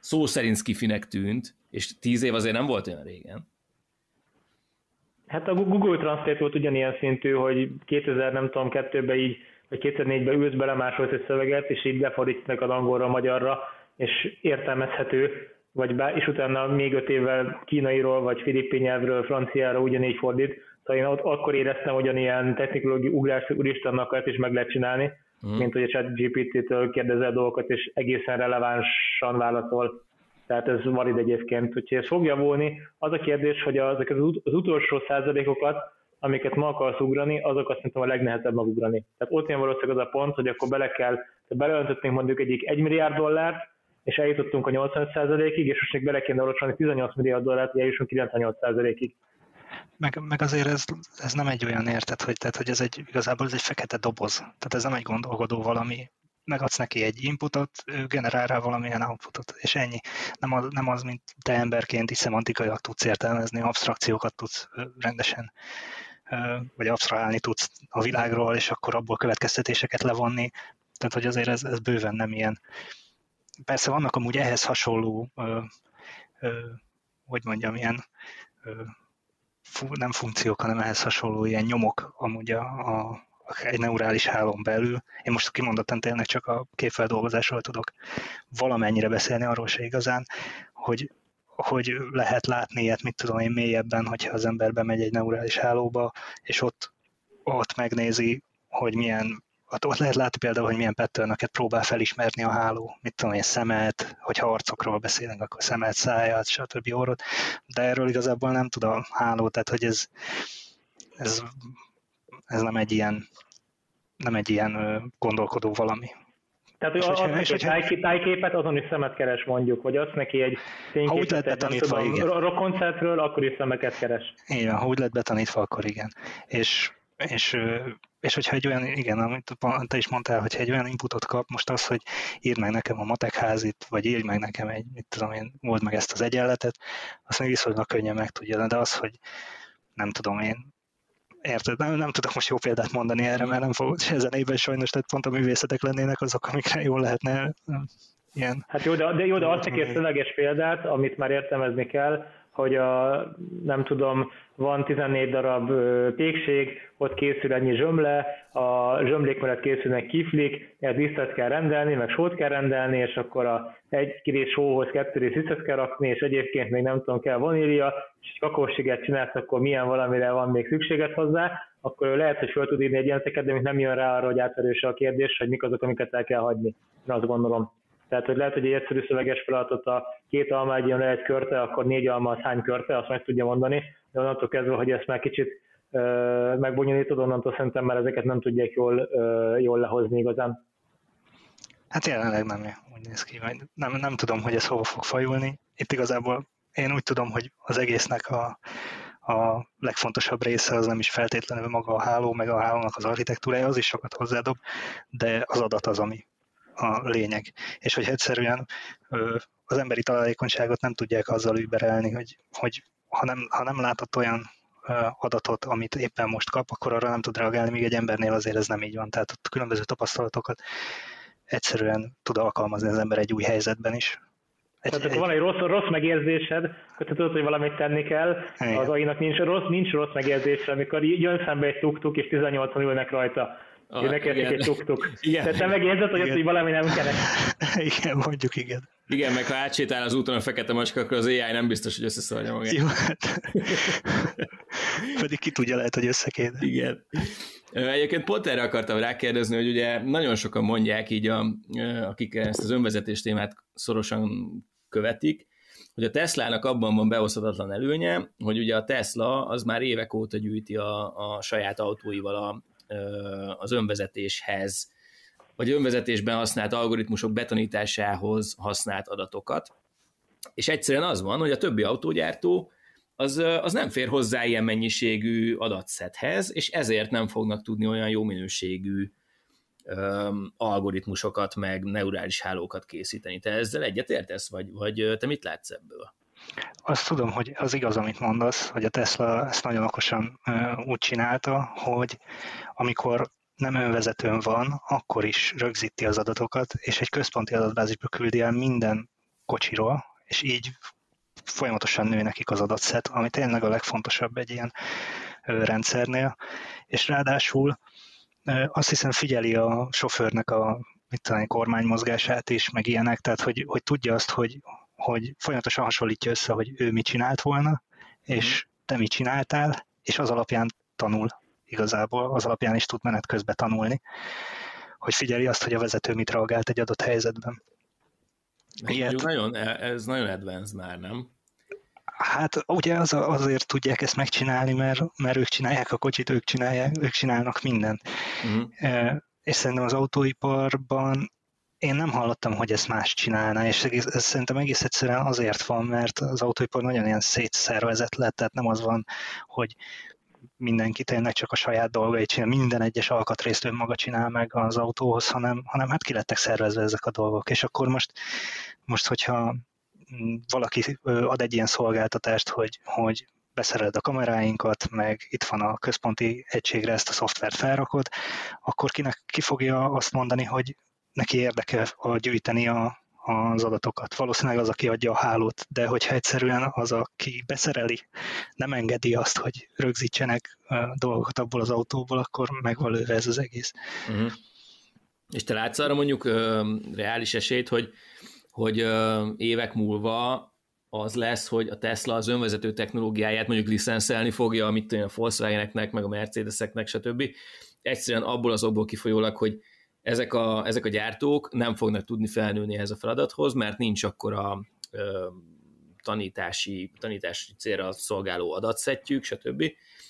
szó szerint skifinek tűnt, és 10 év azért nem volt olyan régen. Hát a Google Translate volt ugyanilyen szintű, hogy 2002-ben így, vagy 2004-ben ülsz bele másolsz egy szöveget, és így lefordítanak az angolra, magyarra, és értelmezhető, és utána még 5 évvel kínairól, vagy filippin nyelvről, franciára ugyanígy fordít. Szóval én akkor éreztem, hogy ilyen technikológiai ugrás, úristen, akart is meg lehet csinálni, mint hogy a ChatGPT-től kérdezel dolgokat, és egészen relevánsan válaszol. Tehát ez valid egyébként. Úgyhogy ez fog javulni. Az a kérdés, hogy az utolsó százalékokat, amiket ma akarsz ugrani, azok azt szerintem a legnehezebb megugrani. Tehát ott jön valószínűleg az a pont, hogy akkor beleöntöttünk mondjuk egyik $1 milliárd, és eljutottunk a 85%-ig, és most még bele kéne olcsani $18 milliárd, hogy eljussunk 98%-ig. Meg azért ez nem egy olyan érted, hogy ez egy, igazából ez egy fekete doboz. Tehát ez nem egy gondolkodó valami. Megadsz neki egy inputot, ő generál rá valamilyen outputot, és ennyi. Nem az, mint te emberként is szemantikailag tudsz értelmezni, absztrakciókat tudsz rendesen, vagy absztrahálni tudsz a világról, és akkor abból következtetéseket levonni. Tehát, hogy azért ez bőven nem ilyen. Persze vannak amúgy ehhez hasonló, hogy mondjam, ilyen nem funkciók, hanem ehhez hasonló ilyen nyomok amúgy egy neurális hálón belül. Én most kimondottan tényleg csak a képfeldolgozásról tudok valamennyire beszélni, arról se igazán, hogy lehet látni ilyet, mit tudom én, mélyebben, hogyha az ember bemegy egy neurális hálóba, és ott megnézi, hogy milyen, ott lehet látni például, hogy milyen patternöket próbál felismerni a háló, mit tudom én, szemet, hogyha arcokról beszélünk, akkor szemet, szájat, stb. Orrot, de erről igazából nem tud a háló, tehát hogy ez nem egy ilyen gondolkodó valami. Tehát, hogy adsz neki egy tájképet, azon is szemet keres mondjuk, vagy adsz neki egy fényképet, rokoncertről, akkor is szemeket keres. Igen, ha úgy lett betanítva, akkor igen. És hogyha egy olyan, igen, amit te is mondtál, hogyha egy olyan inputot kap, most az, hogy írd meg nekem a matekházit, vagy írd meg nekem egy, mit tudom én, old meg ezt az egyenletet, azt még viszonylag könnyen meg tudja, de az, hogy nem tudom én, érted, nem tudok most jó példát mondani erre, mert nem fogod zenébe sajnos, tehát pont a művészetek lennének azok, amikre jól lehetne ilyen. Hát jó, de azt egy szöveges példát, amit már értelmezni kell, hogy nem tudom, van 14 darab pékség, ott készül ennyi zsömle, a zsömlék mellett készülnek kiflik, ezt lisztet kell rendelni, meg sót kell rendelni, és akkor egy rész sóhoz 2 rész lisztet kell rakni, és egyébként még nem tudom, kell vanília, és kakaóséget csinálsz, akkor milyen valamire van még szükséged hozzá, akkor lehet, hogy fel tud írni egy ilyeneket, de még nem jön rá arra, hogy átverőse a kérdés, hogy mik azok, amiket el kell hagyni. Én azt gondolom. Tehát, hogy lehet, hogy egy egyszerű szöveges feladatot a 2 alma egy jön le egy körte, akkor 4 alma az hány körte, azt meg tudja mondani, de onnantól kezdve, hogy ezt már kicsit megbonyolítod, onnantól szerintem már ezeket nem tudják jól lehozni igazán. Hát jelenleg nem úgy néz ki, nem tudom, hogy ez hova fog fajulni. Itt igazából én úgy tudom, hogy az egésznek a legfontosabb része az nem is feltétlenül maga a háló, meg a hálónak az architektúrája, az is sokat hozzádob, de az adat az, ami a lényeg. És hogy egyszerűen az emberi találékonyságot nem tudják azzal überelni, hogy ha nem látod olyan adatot, amit éppen most kap, akkor arra nem tud reagálni, míg egy embernél azért ez nem így van. Tehát ott különböző tapasztalatokat egyszerűen tud alkalmazni az ember egy új helyzetben is. Tehát van egy rossz megérzésed, akkor te tudod, hogy valamit tenni kell, igen. Az AI-nak nincs rossz megérzése, amikor jön szembe egy tuk-tuk, és 18-an ülnek rajta. Nekérték egy tuk-tuk. Tehát te megérzed, hogy ott valami nem keres. Igen, mondjuk igen. Igen, meg ha átsétál az úton a fekete macska, akkor az AI nem biztos, hogy összeszarja magát. Jó, hát. Pedig ki tudja, lehet, hogy összekéne. Igen. Egyébként pont erre akartam rákérdezni, hogy ugye nagyon sokan mondják így, akik ezt az önvezetés témát szorosan követik, hogy a Teslának abban van behozhatatlan előnye, hogy ugye a Tesla az már évek óta gyűjti a saját autóival az önvezetéshez, vagy önvezetésben használt algoritmusok betanításához használt adatokat. És egyszerűen az van, hogy a többi autógyártó az nem fér hozzá ilyen mennyiségű adatszedhez, és ezért nem fognak tudni olyan jó minőségű algoritmusokat, meg neurális hálókat készíteni. Te ezzel egyetértesz, vagy te mit látsz ebből? Azt tudom, hogy az igaz, amit mondasz, hogy a Tesla ezt nagyon okosan úgy csinálta, hogy amikor nem önvezetőn van, akkor is rögzíti az adatokat, és egy központi adatbázisba küldi el minden kocsiról, és így folyamatosan nő nekik az adatszett, ami tényleg a legfontosabb egy ilyen rendszernél, és ráadásul azt hiszem figyeli a sofőrnek a kormánymozgását is, meg ilyenek, tehát hogy tudja azt, hogy folyamatosan hasonlítja össze, hogy ő mit csinált volna, és te mit csináltál, és az alapján tanul igazából, az alapján is tud menet közben tanulni, hogy figyeli azt, hogy a vezető mit reagált egy adott helyzetben. Ez nagyon advanced már, nem? Hát ugye azért tudják ezt megcsinálni, mert ők csinálják a kocsit, ők csinálnak mindent. És szerintem az autóiparban én nem hallottam, hogy ezt más csinálná, és ez szerintem egész egyszerűen azért van, mert az autóipar nagyon ilyen szétszervezett lett, tehát nem az van, hogy mindenki tényleg csak a saját dolgait csinál, minden egyes alkatrészt önmaga csinál meg az autóhoz, hanem hát ki lettek szervezve ezek a dolgok. És akkor most hogyha valaki ad egy ilyen szolgáltatást, hogy beszereled a kameráinkat, meg itt van a központi egységre ezt a szoftvert felrakod, akkor ki fogja azt mondani, hogy neki érdeke gyűjteni az adatokat. Valószínűleg az, aki adja a hálót, de hogyha egyszerűen az, aki beszereli, nem engedi azt, hogy rögzítsenek dolgokat abból az autóból, akkor megvan lőve ez az egész. Uh-huh. És te látsz arra mondjuk reális esélyt, hogy évek múlva az lesz, hogy a Tesla az önvezető technológiáját mondjuk licenszelni fogja, amit a Volkswageneknek, meg a Mercedeseknek, stb. Egyszerűen abból az okból kifolyólag, hogy ezek a gyártók nem fognak tudni felnőni ehhez a feladathoz, mert nincs akkora tanítási célra szolgáló adatszettjük, stb.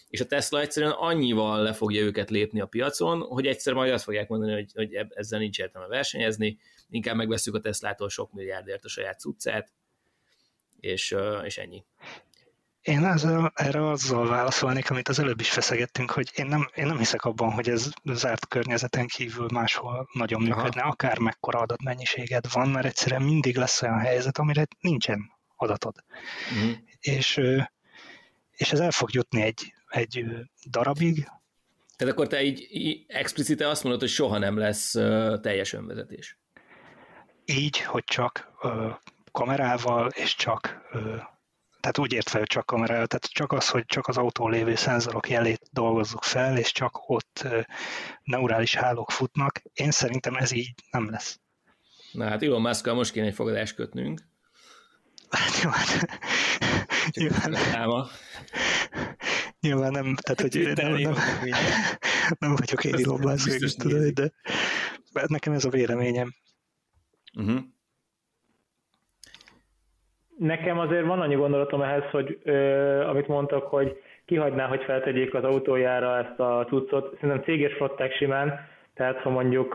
És a Tesla egyszerűen annyival le fogja őket lépni a piacon, hogy egyszer majd azt fogják mondani, hogy ezzel nincs értelme versenyezni, inkább megveszünk a Teslától sok milliárdért a saját cuccát, és ennyi. Én erre azzal válaszolnék, amit az előbb is feszegettünk, hogy én nem hiszek abban, hogy ez zárt környezeten kívül máshol nagyon működne, akár mekkora adatmennyiséged van, mert egyszerűen mindig lesz olyan helyzet, amire nincsen adatod. És ez el fog jutni egy egy darabig. Tehát akkor te így explicite azt mondod, hogy soha nem lesz teljes önvezetés. Így, hogy csak kamerával, és csak, tehát úgy ért fel, csak kamerával, tehát csak az, hogy csak az autón lévő szenzorok jelét dolgozzuk fel, és csak ott neurális hálók futnak. Én szerintem ez így nem lesz. Na hát Elon Muskkal most kéne egy fogadást kötnünk. Hát nyilván nem, tehát hogy nem vagyok én Elon Musk, tudod, de nekem ez a véleményem. Uh-huh. Nekem azért van annyi gondolatom ehhez, hogy amit mondtak, hogy kihagyná, hogy feltegyék az autójára ezt a cuccot. Szerintem céges flották simán, tehát ha mondjuk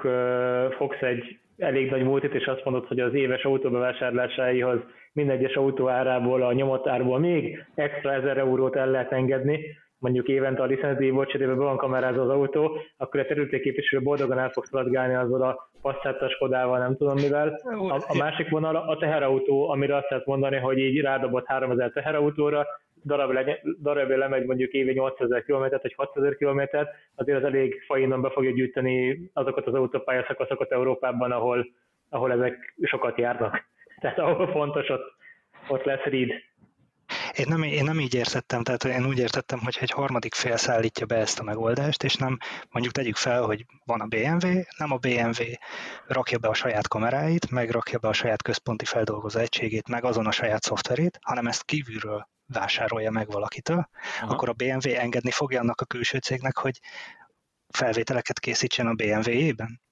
fogsz egy elég nagy multit, és azt mondod, hogy az éves autóbevásárlásaihoz minden egyes autó árából, a nyomotárból még extra 1000 eurót el lehet engedni, mondjuk évente a licenszdíjból cserébe be van kamerázva az autó, akkor a területképviselő boldogan el fog szaladgálni azzal a Passattal, Skodával, nem tudom mivel. A másik vonal a teherautó, amire azt lehet mondani, hogy így rádobott 3000 teherautóra, darabja lemegy mondjuk évi 8000 kilométert, vagy 6000 kilométert, azért az elég fainon be fogja gyűjteni azokat az autópályaszakaszokat Európában, ahol ezek sokat járnak. Tehát ahol fontos, ott lesz read. Én nem így értettem, tehát én úgy értettem, hogy egy harmadik fél szállítja be ezt a megoldást, és nem, mondjuk tegyük fel, hogy van a BMW, nem a BMW rakja be a saját kameráit, meg rakja be a saját központi feldolgozó egységét, meg azon a saját szoftverét, hanem ezt kívülről vásárolja meg valakitől, akkor a BMW engedni fogja annak a külső cégnek, hogy felvételeket készítsen a BMW-jében.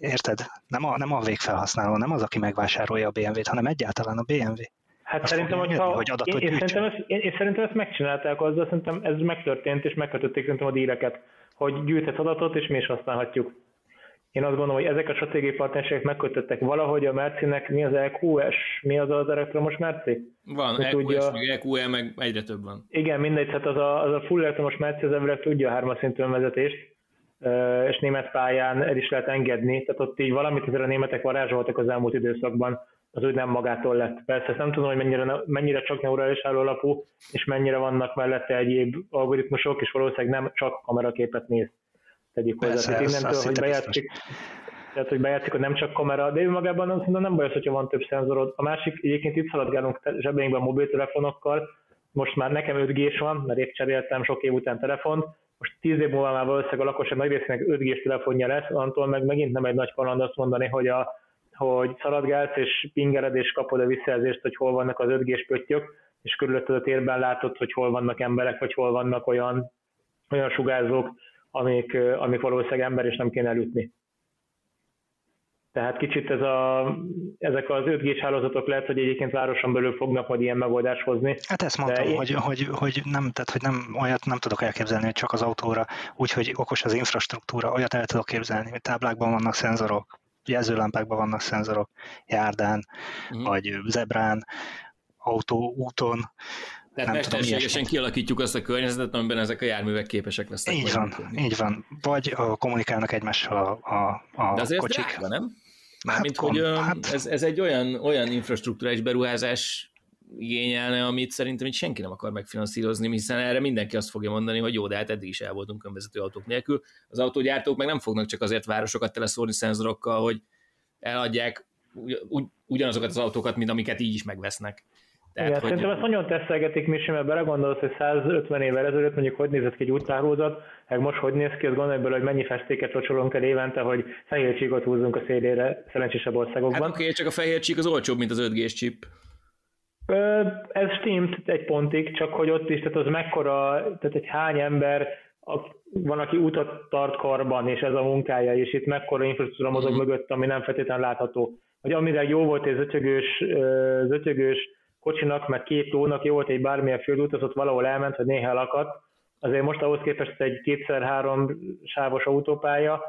Érted? Nem a végfelhasználó, nem az, aki megvásárolja a BMW-t, hanem egyáltalán a BMW. Hát szerintem, ezt megcsinálták azzal, szerintem ez megtörtént, és megkötötték szerintem a díleket, hogy gyűjthetsz adatot, és mi is használhatjuk. Én azt gondolom, hogy ezek a stratégiai partnerségek megkötöttek valahogy a Mercinek, mi az EQS, mi az az elektromos Merci? Van, hogy EQS, tudja, meg EQE, meg egyre több van. Igen, mindegy, hát az a full elektromos Merci, az emberek tudja a 3-as szintű önvezetést, és német pályán el is lehet engedni, tehát ott így valamit azért a németek varázsoltak az elmúlt időszakban, az úgy nem magától lett. Persze nem tudom, hogy mennyire csak neurális hálóalapú, és mennyire vannak mellette egyéb algoritmusok, és valószínűleg nem csak kameraképet néz. Tegyük hozzá. Tehát innentől, hogy bejátszik, hogy nem csak kamera, de ő magában szerintem nem baj az, hogyha van több szenzorod. A másik, egyébként itt szaladgálunk zsebeinkben mobiltelefonokkal, most már nekem 5G-s van, mert épp cseréltem sok év után telefont, most 10 év múlva már valószínűleg a lakosság nagy részének 5G-s telefonja lesz, onnantól meg megint nem egy nagy kaland azt mondani, hogy szaladgálsz, és pingered, és kapod a visszajelzést, hogy hol vannak az 5G-s pöttyök, és körülötted a térben látod, hogy hol vannak emberek, vagy hol vannak olyan sugárzók, amik valószínűleg ember, és nem kéne elütni. Tehát kicsit ezek az 5G-s hálózatok lehet, hogy egyébként városon belül fognak majd ilyen megoldást hozni. Hát ezt mondtam, hogy olyat nem tudok elképzelni, hogy csak az autóra, úgyhogy okos az infrastruktúra, olyat el tudok képzelni, hogy táblákban vannak szenzorok, jelzőlámpákban vannak szenzorok, járdán, vagy zebrán, autóúton. Tehát mesterségesen kialakítjuk azt a környezetet, amiben ezek a járművek képesek lesznek. Így van. Vagy kommunikálnak egymással a de azért kocsik. Drága, nem? Mármint, hogy ez egy olyan infrastruktúrális beruházás igényelne, amit szerintem itt senki nem akar megfinanszírozni, hiszen erre mindenki azt fogja mondani, hogy jó, de hát eddig is el voltunk önvezető autók nélkül. Az autógyártók meg nem fognak csak azért városokat teleszórni szenzorokkal, hogy eladják ugyanazokat az autókat, mint amiket így is megvesznek. Tehát, igen, szerintem ezt nagyon tesztelgetik, Misi, mert belegondolsz, hogy 150 évvel ezelőtt mondjuk hogy nézett ki egy útárhózat, meg most hogy néz ki, azt gondolj bele, hogy mennyi festéket locsolunk el évente, hogy fehér csíkot húzzunk a szélére szerencsésebb országokban. Hát oké, csak a fehér csík az olcsóbb, mint az 5G-s chip. Ez stimmt egy pontig, csak hogy ott is, tehát az mekkora, tehát egy hány ember, van, aki utat tart karban, és ez a munkája, és itt mekkora infrastruktúra mozog mögött, ami nem feltétlenül látható. Hogy amire jó volt egy zötyögős kocsinak, meg 2 lónak jó volt egy bármilyen földút, az ott valahol elment, hogy néha elakadt. Azért most ahhoz képest egy 2x3 sávos autópálya,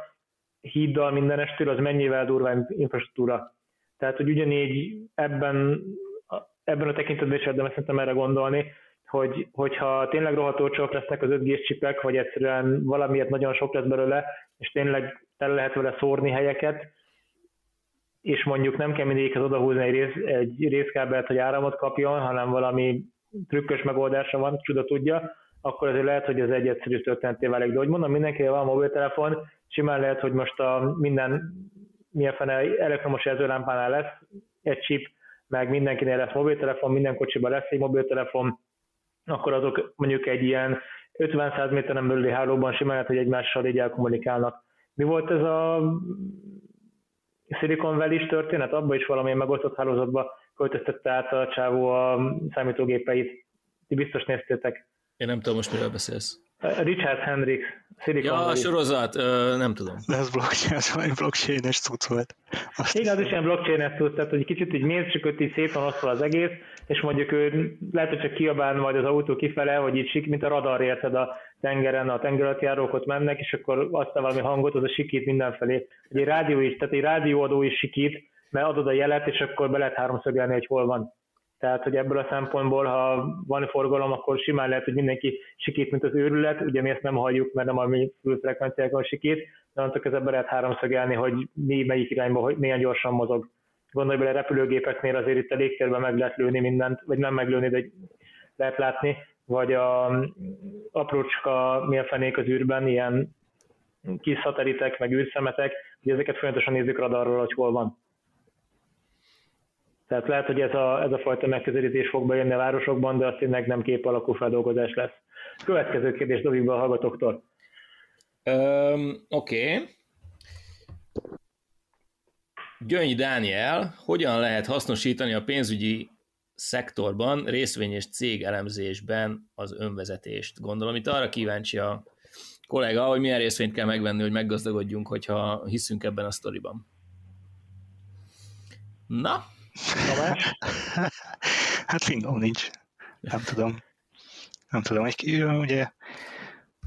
híddal mindenestől, az mennyivel durvább infrastruktúra. Tehát, hogy ugyanígy ebben a tekintetben is érdemes szerintem erre gondolni, hogyha tényleg rohadt olcsók lesznek az 5G-s csipek, vagy egyszerűen valamiért nagyon sok lesz belőle, és tényleg el lehet vele szórni helyeket, és mondjuk nem kell mindegyikhez odahúzni egy részkábelt, hogy áramot kapjon, hanem valami trükkös megoldása van, csuda tudja, akkor azért lehet, hogy ez egy egyszerű történeté válik. De hogy mondom, mindenkivel van a mobiltelefon, simán lehet, hogy most a minden milyen elektromos jelzőlámpánál lesz egy chip, meg mindenkinél lesz mobiltelefon, minden kocsiban lesz egy mobiltelefon, akkor azok mondjuk egy ilyen 50-100 méteren belüli hálóban simán lehet, hogy egymással így elkommunikálnak. Mi volt ez a Silicon Valley-s történet? Abban is valamilyen megosztott hálózatba költöztette át a csávó a számítógépeit. Ti biztos néztétek. Én nem tudom, most miről beszélsz. Richard Hendricks. Silicon Valley. Ja, a sorozat, nem tudom. De ez blockchain-es cucc volt. Igen, az is ilyen blockchain-es cucc, tehát hogy kicsit így mérzsük, hogy így szépen oszol az egész, és mondjuk ő lehet, hogy csak kiabál majd az autó kifele, hogy így sik, mint a radar, érted, a tengeren, a tengeralattjárók ott mennek, és akkor aztán valami hangot, az a sikít mindenfelé. Egy rádió is, tehát egy rádióadó is sikít, mert adod a jelet, és akkor be lehet háromszögelni, hogy hol van. Tehát, hogy ebből a szempontból, ha van forgalom, akkor simán lehet, hogy mindenki sikít, mint az őrület. Ugye mi ezt nem halljuk, mert nem a mi frekvenciákon sikít, de annak ebben lehet háromszögelni, hogy mi melyik irányba, hogy milyen gyorsan mozog. Gondolj bele, repülőgépeknél azért itt a légtérben meg lehet lőni mindent, vagy nem meglőni, de lehet látni, vagy az aprócska mérfenék az űrben, ilyen kis szatelitek, meg űrszemetek, ugye ezeket folyamatosan nézzük radarról, hogy hol van. Tehát lehet, hogy ez a fajta megközelítés fog bejönni a városokban, de azt tényleg nem kép alakú feldolgozás lesz. Következő kérdés, dobjuk be a hallgatóktól. Oké. Gyöngy Dániel, hogyan lehet hasznosítani a pénzügyi szektorban, részvény és cég elemzésben az önvezetést? Gondolom, itt arra kíváncsi a kolléga, hogy milyen részvényt kell megvenni, hogy meggazdagodjunk, hogyha hiszünk ebben a sztoriban. Na? Tamás? Hát fingom nincs. Nem tudom. Ugye...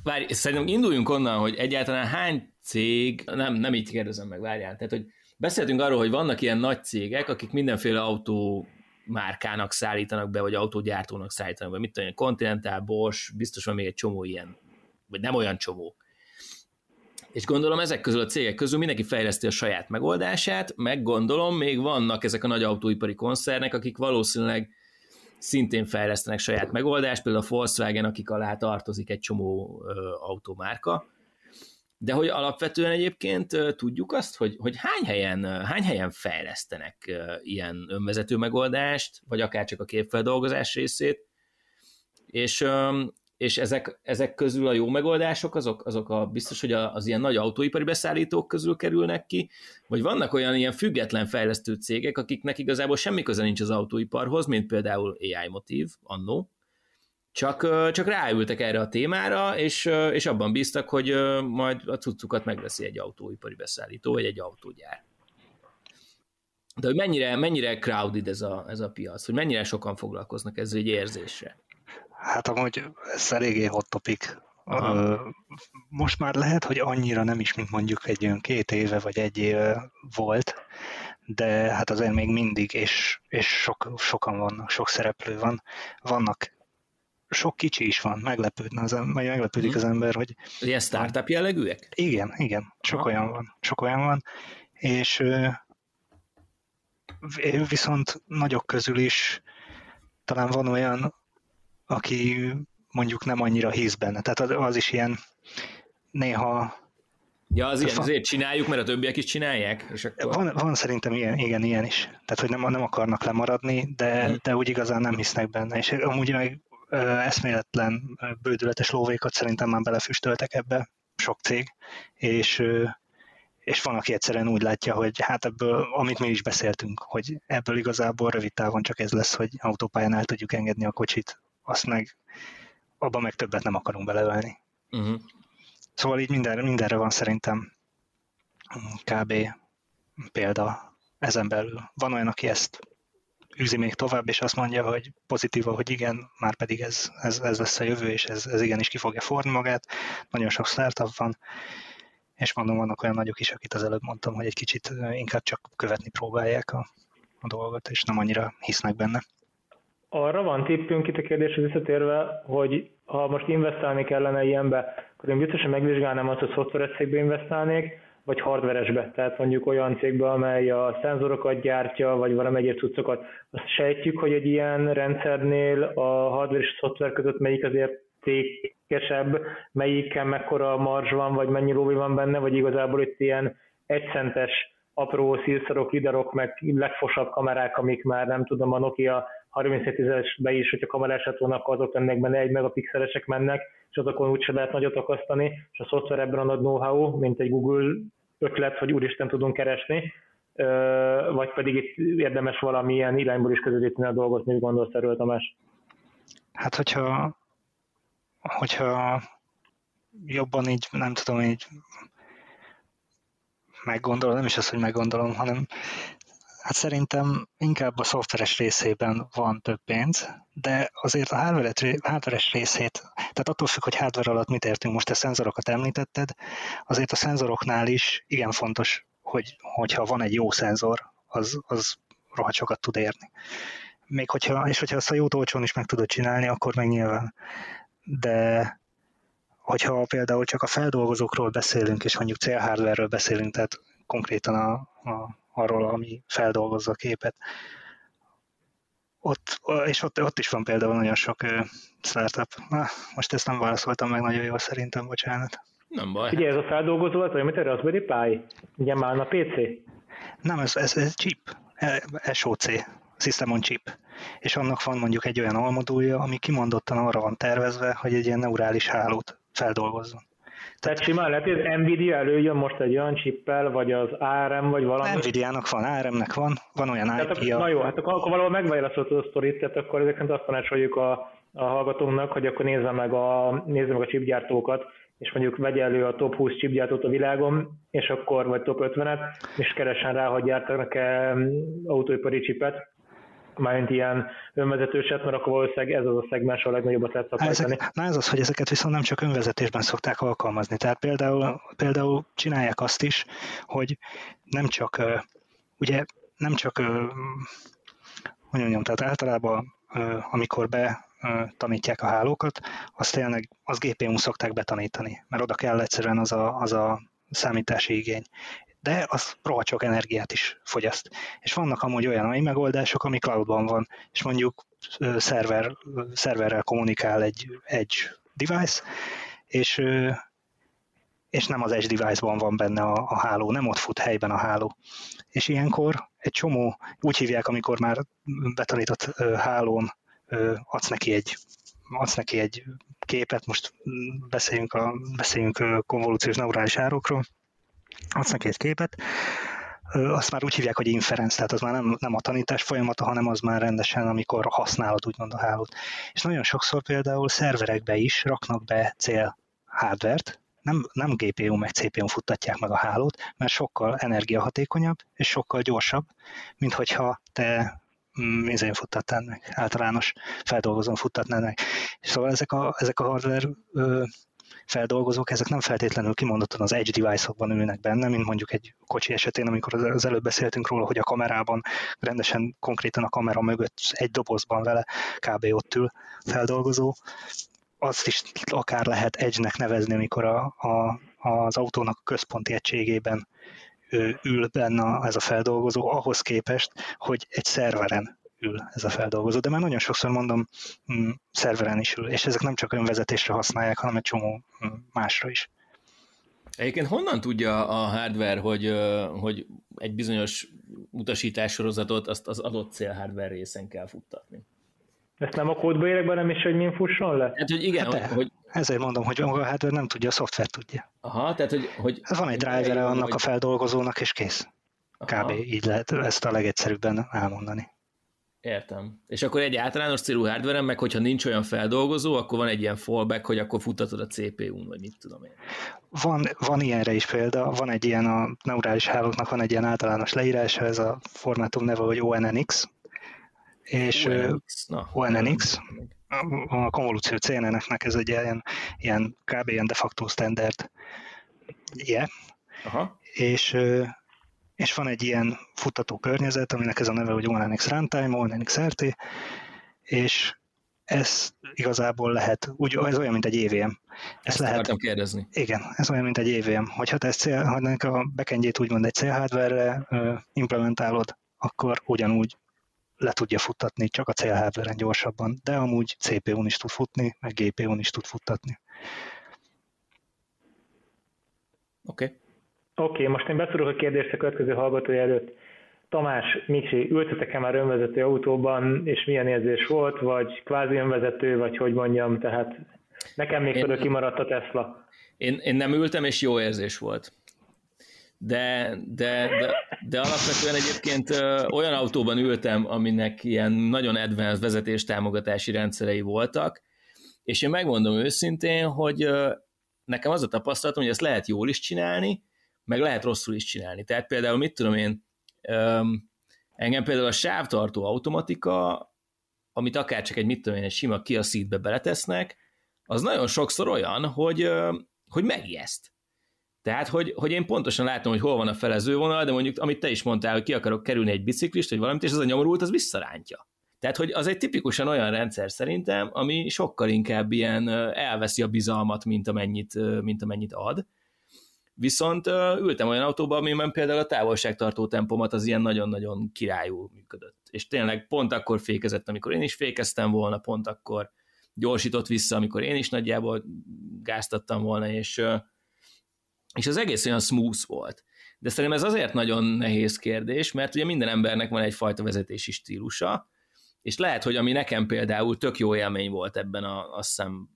Várj, szerintem induljunk onnan, hogy egyáltalán hány cég, nem így kérdezem meg, várjál, tehát hogy beszéltünk arról, hogy vannak ilyen nagy cégek, akik mindenféle autómárkának szállítanak be, vagy autógyártónak szállítanak be, mit tudom, Continental, Bosch, biztos van még egy csomó ilyen, vagy nem olyan csomó. És gondolom ezek közül a cégek közül mindenki fejleszti a saját megoldását, meg gondolom még vannak ezek a nagy autóipari koncernek, akik valószínűleg szintén fejlesztenek saját megoldást, például a Volkswagen, akik alá tartozik egy csomó automárka. De hogy alapvetően egyébként tudjuk azt, hogy hány helyen fejlesztenek ilyen önvezető megoldást, vagy akár csak a képfeldolgozás részét, és ezek közül a jó megoldások, azok biztos, hogy az ilyen nagy autóipari beszállítók közül kerülnek ki, vagy vannak olyan ilyen független fejlesztő cégek, akiknek igazából semmi köze nincs az autóiparhoz, mint például AImotive annó, csak ráültek erre a témára, és abban bíztak, hogy majd a cuccukat megveszi egy autóipari beszállító, vagy egy autógyár. De hogy mennyire crowded ez a piac, hogy mennyire sokan foglalkoznak ezzel egy érzésre? Hát amúgy ez eléggé hot topic. Aha. Most már lehet, hogy annyira nem is, mint mondjuk egy olyan 2 éve vagy 1 éve volt, de hát azért még mindig, és sokan vannak, sok szereplő van, vannak. Sok kicsi is van, meglepődik az ember, hogy... Ilyen startup jellegűek? Igen, sok olyan van, és viszont nagyok közül is talán van olyan, aki mondjuk nem annyira hisz benne, tehát az is ilyen néha... Ja, azért csináljuk, mert a többiek is csinálják. És akkor... Van szerintem ilyen is, tehát hogy nem akarnak lemaradni, de úgy igazán nem hisznek benne, és amúgy meg eszméletlen bődületes lóvékat szerintem már belefüstöltek ebbe, sok cég, és van, aki egyszerűen úgy látja, hogy hát ebből, amit mi is beszéltünk, hogy ebből igazából rövid távon csak ez lesz, hogy autópályán el tudjuk engedni a kocsit, azt meg, abban meg többet nem akarunk beleölni. Uh-huh. Szóval így mindenre van szerintem kb. Példa ezen belül. Van olyan, aki ezt üzi még tovább, és azt mondja, hogy pozitíva, hogy igen, már pedig ez lesz a jövő, és ez igenis ki fogja forrni magát. Nagyon sok startup van, és mondom, vannak olyan nagyok is, akit az előbb mondtam, hogy egy kicsit inkább csak követni próbálják a dolgot, és nem annyira hisznek benne. Arra van tippünk itt a kérdéshez visszatérve, hogy ha most investálni kellene ilyenbe, akkor én biztosan megvizsgálnám azt, hogy szoftveres cégbe investálnék, vagy hardveresbe, tehát mondjuk olyan cégbe, amely a szenzorokat gyártja, vagy valami egyéb cuccokat. Azt sejtjük, hogy egy ilyen rendszernél a hardver és a szoftver között melyik azért cégesebb, melyiken mekkora marzs van, vagy mennyi lóvé van benne, vagy igazából itt ilyen egycentes apró szírszarok, lidarok, meg legfosabb kamerák, amik már nem tudom, a Nokia 3710-esbe is, hogyha kamerását vannak, azok lennek benne, 1 megapixelesek mennek, és azokon úgyse lehet nagyot akasztani, és a szoftver ebben a nagy know-how, mint egy Google ötlet, hogy úristen tudunk keresni, vagy pedig itt érdemes valamilyen irányból is közelíteni a dolgot, mit gondolsz erről, Tamás? Hát, hogyha jobban így, nem tudom, így meggondolom, nem is az, hogy meggondolom, hanem hát szerintem inkább a szoftveres részében van több pénz, de azért a hardveres részét, tehát attól függ, hogy hardware alatt mit értünk, most te szenzorokat említetted, azért a szenzoroknál is igen fontos, hogyha van egy jó szenzor, az rohadt sokat tud érni. Még hogyha azt a jót olcsón is meg tudod csinálni, akkor meg nyilván. De hogyha például csak a feldolgozókról beszélünk, és mondjuk célhardware-ről beszélünk, tehát konkrétan arról, ami feldolgozza a képet. Ott is van például nagyon sok startup. Na, most ezt nem válaszoltam meg nagyon jól szerintem, bocsánat. Nem baj. Ugye ez a feldolgozó, vagy mit a Raspberry Pi? Ugye már a PC? Nem, ez chip. SoC. System on chip. És annak van mondjuk egy olyan almodulja, ami kimondottan arra van tervezve, hogy egy ilyen neurális hálót feldolgozzon. Tehát simán lehet, hogy az NVIDIA előjön most egy olyan chippel, vagy az ARM, vagy valami. NVIDIA-nak van, ARM-nek van olyan IP-ja. Na jó, hát akkor valahol megválaszoltad a sztorit, tehát akkor ezeket azt tanácsoljuk a hallgatónknak, hogy akkor nézze meg a chipgyártókat, és mondjuk vegye elő a top 20 chipgyártót a világon, és akkor, vagy top 50-et, és keresen rá, hogy gyártanak-e autóipari chipet, mármint ilyen önvezetőset, mert akkor valószínűleg ez az a szegmens, a legnagyobbat lehet szakítani. Na ez az, hogy ezeket viszont nem csak önvezetésben szokták alkalmazni. Tehát például csinálják azt is, hogy tehát általában amikor tanítják a hálókat, azt tényleg az GPU-n szokták betanítani, mert oda kell egyszerűen az a számítási igény. De az rohadt sok energiát is fogyaszt. És vannak amúgy olyan AI megoldások, ami cloudban van, és mondjuk szerverrel kommunikál egy edge device, és nem az edge device-ban van benne a háló, nem ott fut helyben a háló. És ilyenkor egy csomó, úgy hívják, amikor már betanított hálón adsz neki egy képet, most beszéljünk konvolúciós neurális hálókról, adsz neki egy képet, azt már úgy hívják, hogy inference, tehát az már nem a tanítás folyamata, hanem az már rendesen, amikor használod úgymond a hálót. És nagyon sokszor például szerverekbe is raknak be cél hardvert, nem GPU meg CPU-n futtatják meg a hálót, mert sokkal energiahatékonyabb és sokkal gyorsabb, mint hogyha te mézén futtatnád meg, általános feldolgozón futtatnád meg. És szóval ezek a hardware feldolgozók, ezek nem feltétlenül kimondottan az edge device-okban ülnek benne, mint mondjuk egy kocsi esetén, amikor az előbb beszéltünk róla, hogy a kamerában rendesen konkrétan a kamera mögött egy dobozban vele kb. Ott ül feldolgozó. Azt is akár lehet edge-nek nevezni, amikor az autónak a központi egységében ül benne ez a feldolgozó, ahhoz képest, hogy egy szerveren ül ez a feldolgozó, de már nagyon sokszor mondom, szerveren is ül, és ezek nem csak önvezetésre használják, hanem egy csomó másra is. Egyébként honnan tudja a hardware, hogy egy bizonyos utasítássorozatot azt az adott cél hardware részen kell futtatni? Ezt nem a kódba érek be, nem is, hogy min fusson le? Hát, hogy igen, hát hogy... Ezért mondom, hogy a hardware nem tudja, a szoftver tudja. Aha, tehát, hogy van egy drivere annak a feldolgozónak, és kész. Aha. Kb. Így lehet ezt a legegyszerűbben elmondani. Értem. És akkor egy általános célú hardware-en, meg hogyha nincs olyan feldolgozó, akkor van egy ilyen fallback, hogy akkor futtatod a CPU-n, vagy mit tudom én. Van ilyenre is példa, van egy ilyen a neurális hálóknak, van egy ilyen általános leírása, ez a formátum neve, hogy ONNX, és ONNX, a konvolúció CNN-nek ez egy ilyen kb. Ilyen de facto standard ilyen, és van egy ilyen futtató környezet, aminek ez a neve, hogy ONNX Runtime, ONNX RT, és ez igazából lehet, ez olyan, mint egy EVM. Ezt akartam kérdezni. Igen, ez olyan, mint egy EVM. Hogyha te a backendjét úgymond egy célhardware-re implementálod, akkor ugyanúgy le tudja futtatni, csak a célhardveren gyorsabban, de amúgy CPU-n is tud futni, meg GPU-n is tud futtatni. Oké, most én beszorulok a kérdést a következő hallgatója előtt. Tamás, Miksi, ültetek-e már önvezető autóban, és milyen érzés volt, vagy kvázi önvezető, vagy hogy mondjam, tehát nekem még például kimaradt a Tesla. Én nem ültem, és jó érzés volt. De alapvetően egyébként olyan autóban ültem, aminek ilyen nagyon advanced vezetéstámogatási rendszerei voltak, és én megmondom őszintén, hogy nekem az a tapasztalatom, hogy ezt lehet jól is csinálni, meg lehet rosszul is csinálni. Tehát például mit tudom én, engem például a sávtartó automatika, amit akárcsak egy mit tudom én, egy sima Kia Ceed-be beletesznek, az nagyon sokszor olyan, hogy megijeszt. Tehát, hogy én pontosan látom, hogy hol van a felezővonal, de mondjuk, amit te is mondtál, hogy ki akarok kerülni egy biciklist, vagy valamit, és az a nyomorult, az visszarántja. Tehát, hogy az egy tipikusan olyan rendszer szerintem, ami sokkal inkább ilyen elveszi a bizalmat, mint amennyit ad. Viszont ültem olyan autóban, amiben például a távolságtartó tempomat az ilyen nagyon-nagyon királyul működött. És tényleg pont akkor fékezett, amikor én is fékeztem volna, pont akkor gyorsított vissza, amikor én is nagyjából gáztattam volna, és az egész olyan smooth volt. De szerintem ez azért nagyon nehéz kérdés, mert ugye minden embernek van egyfajta vezetési stílusa, és lehet, hogy ami nekem például tök jó élmény volt ebben, azt hiszem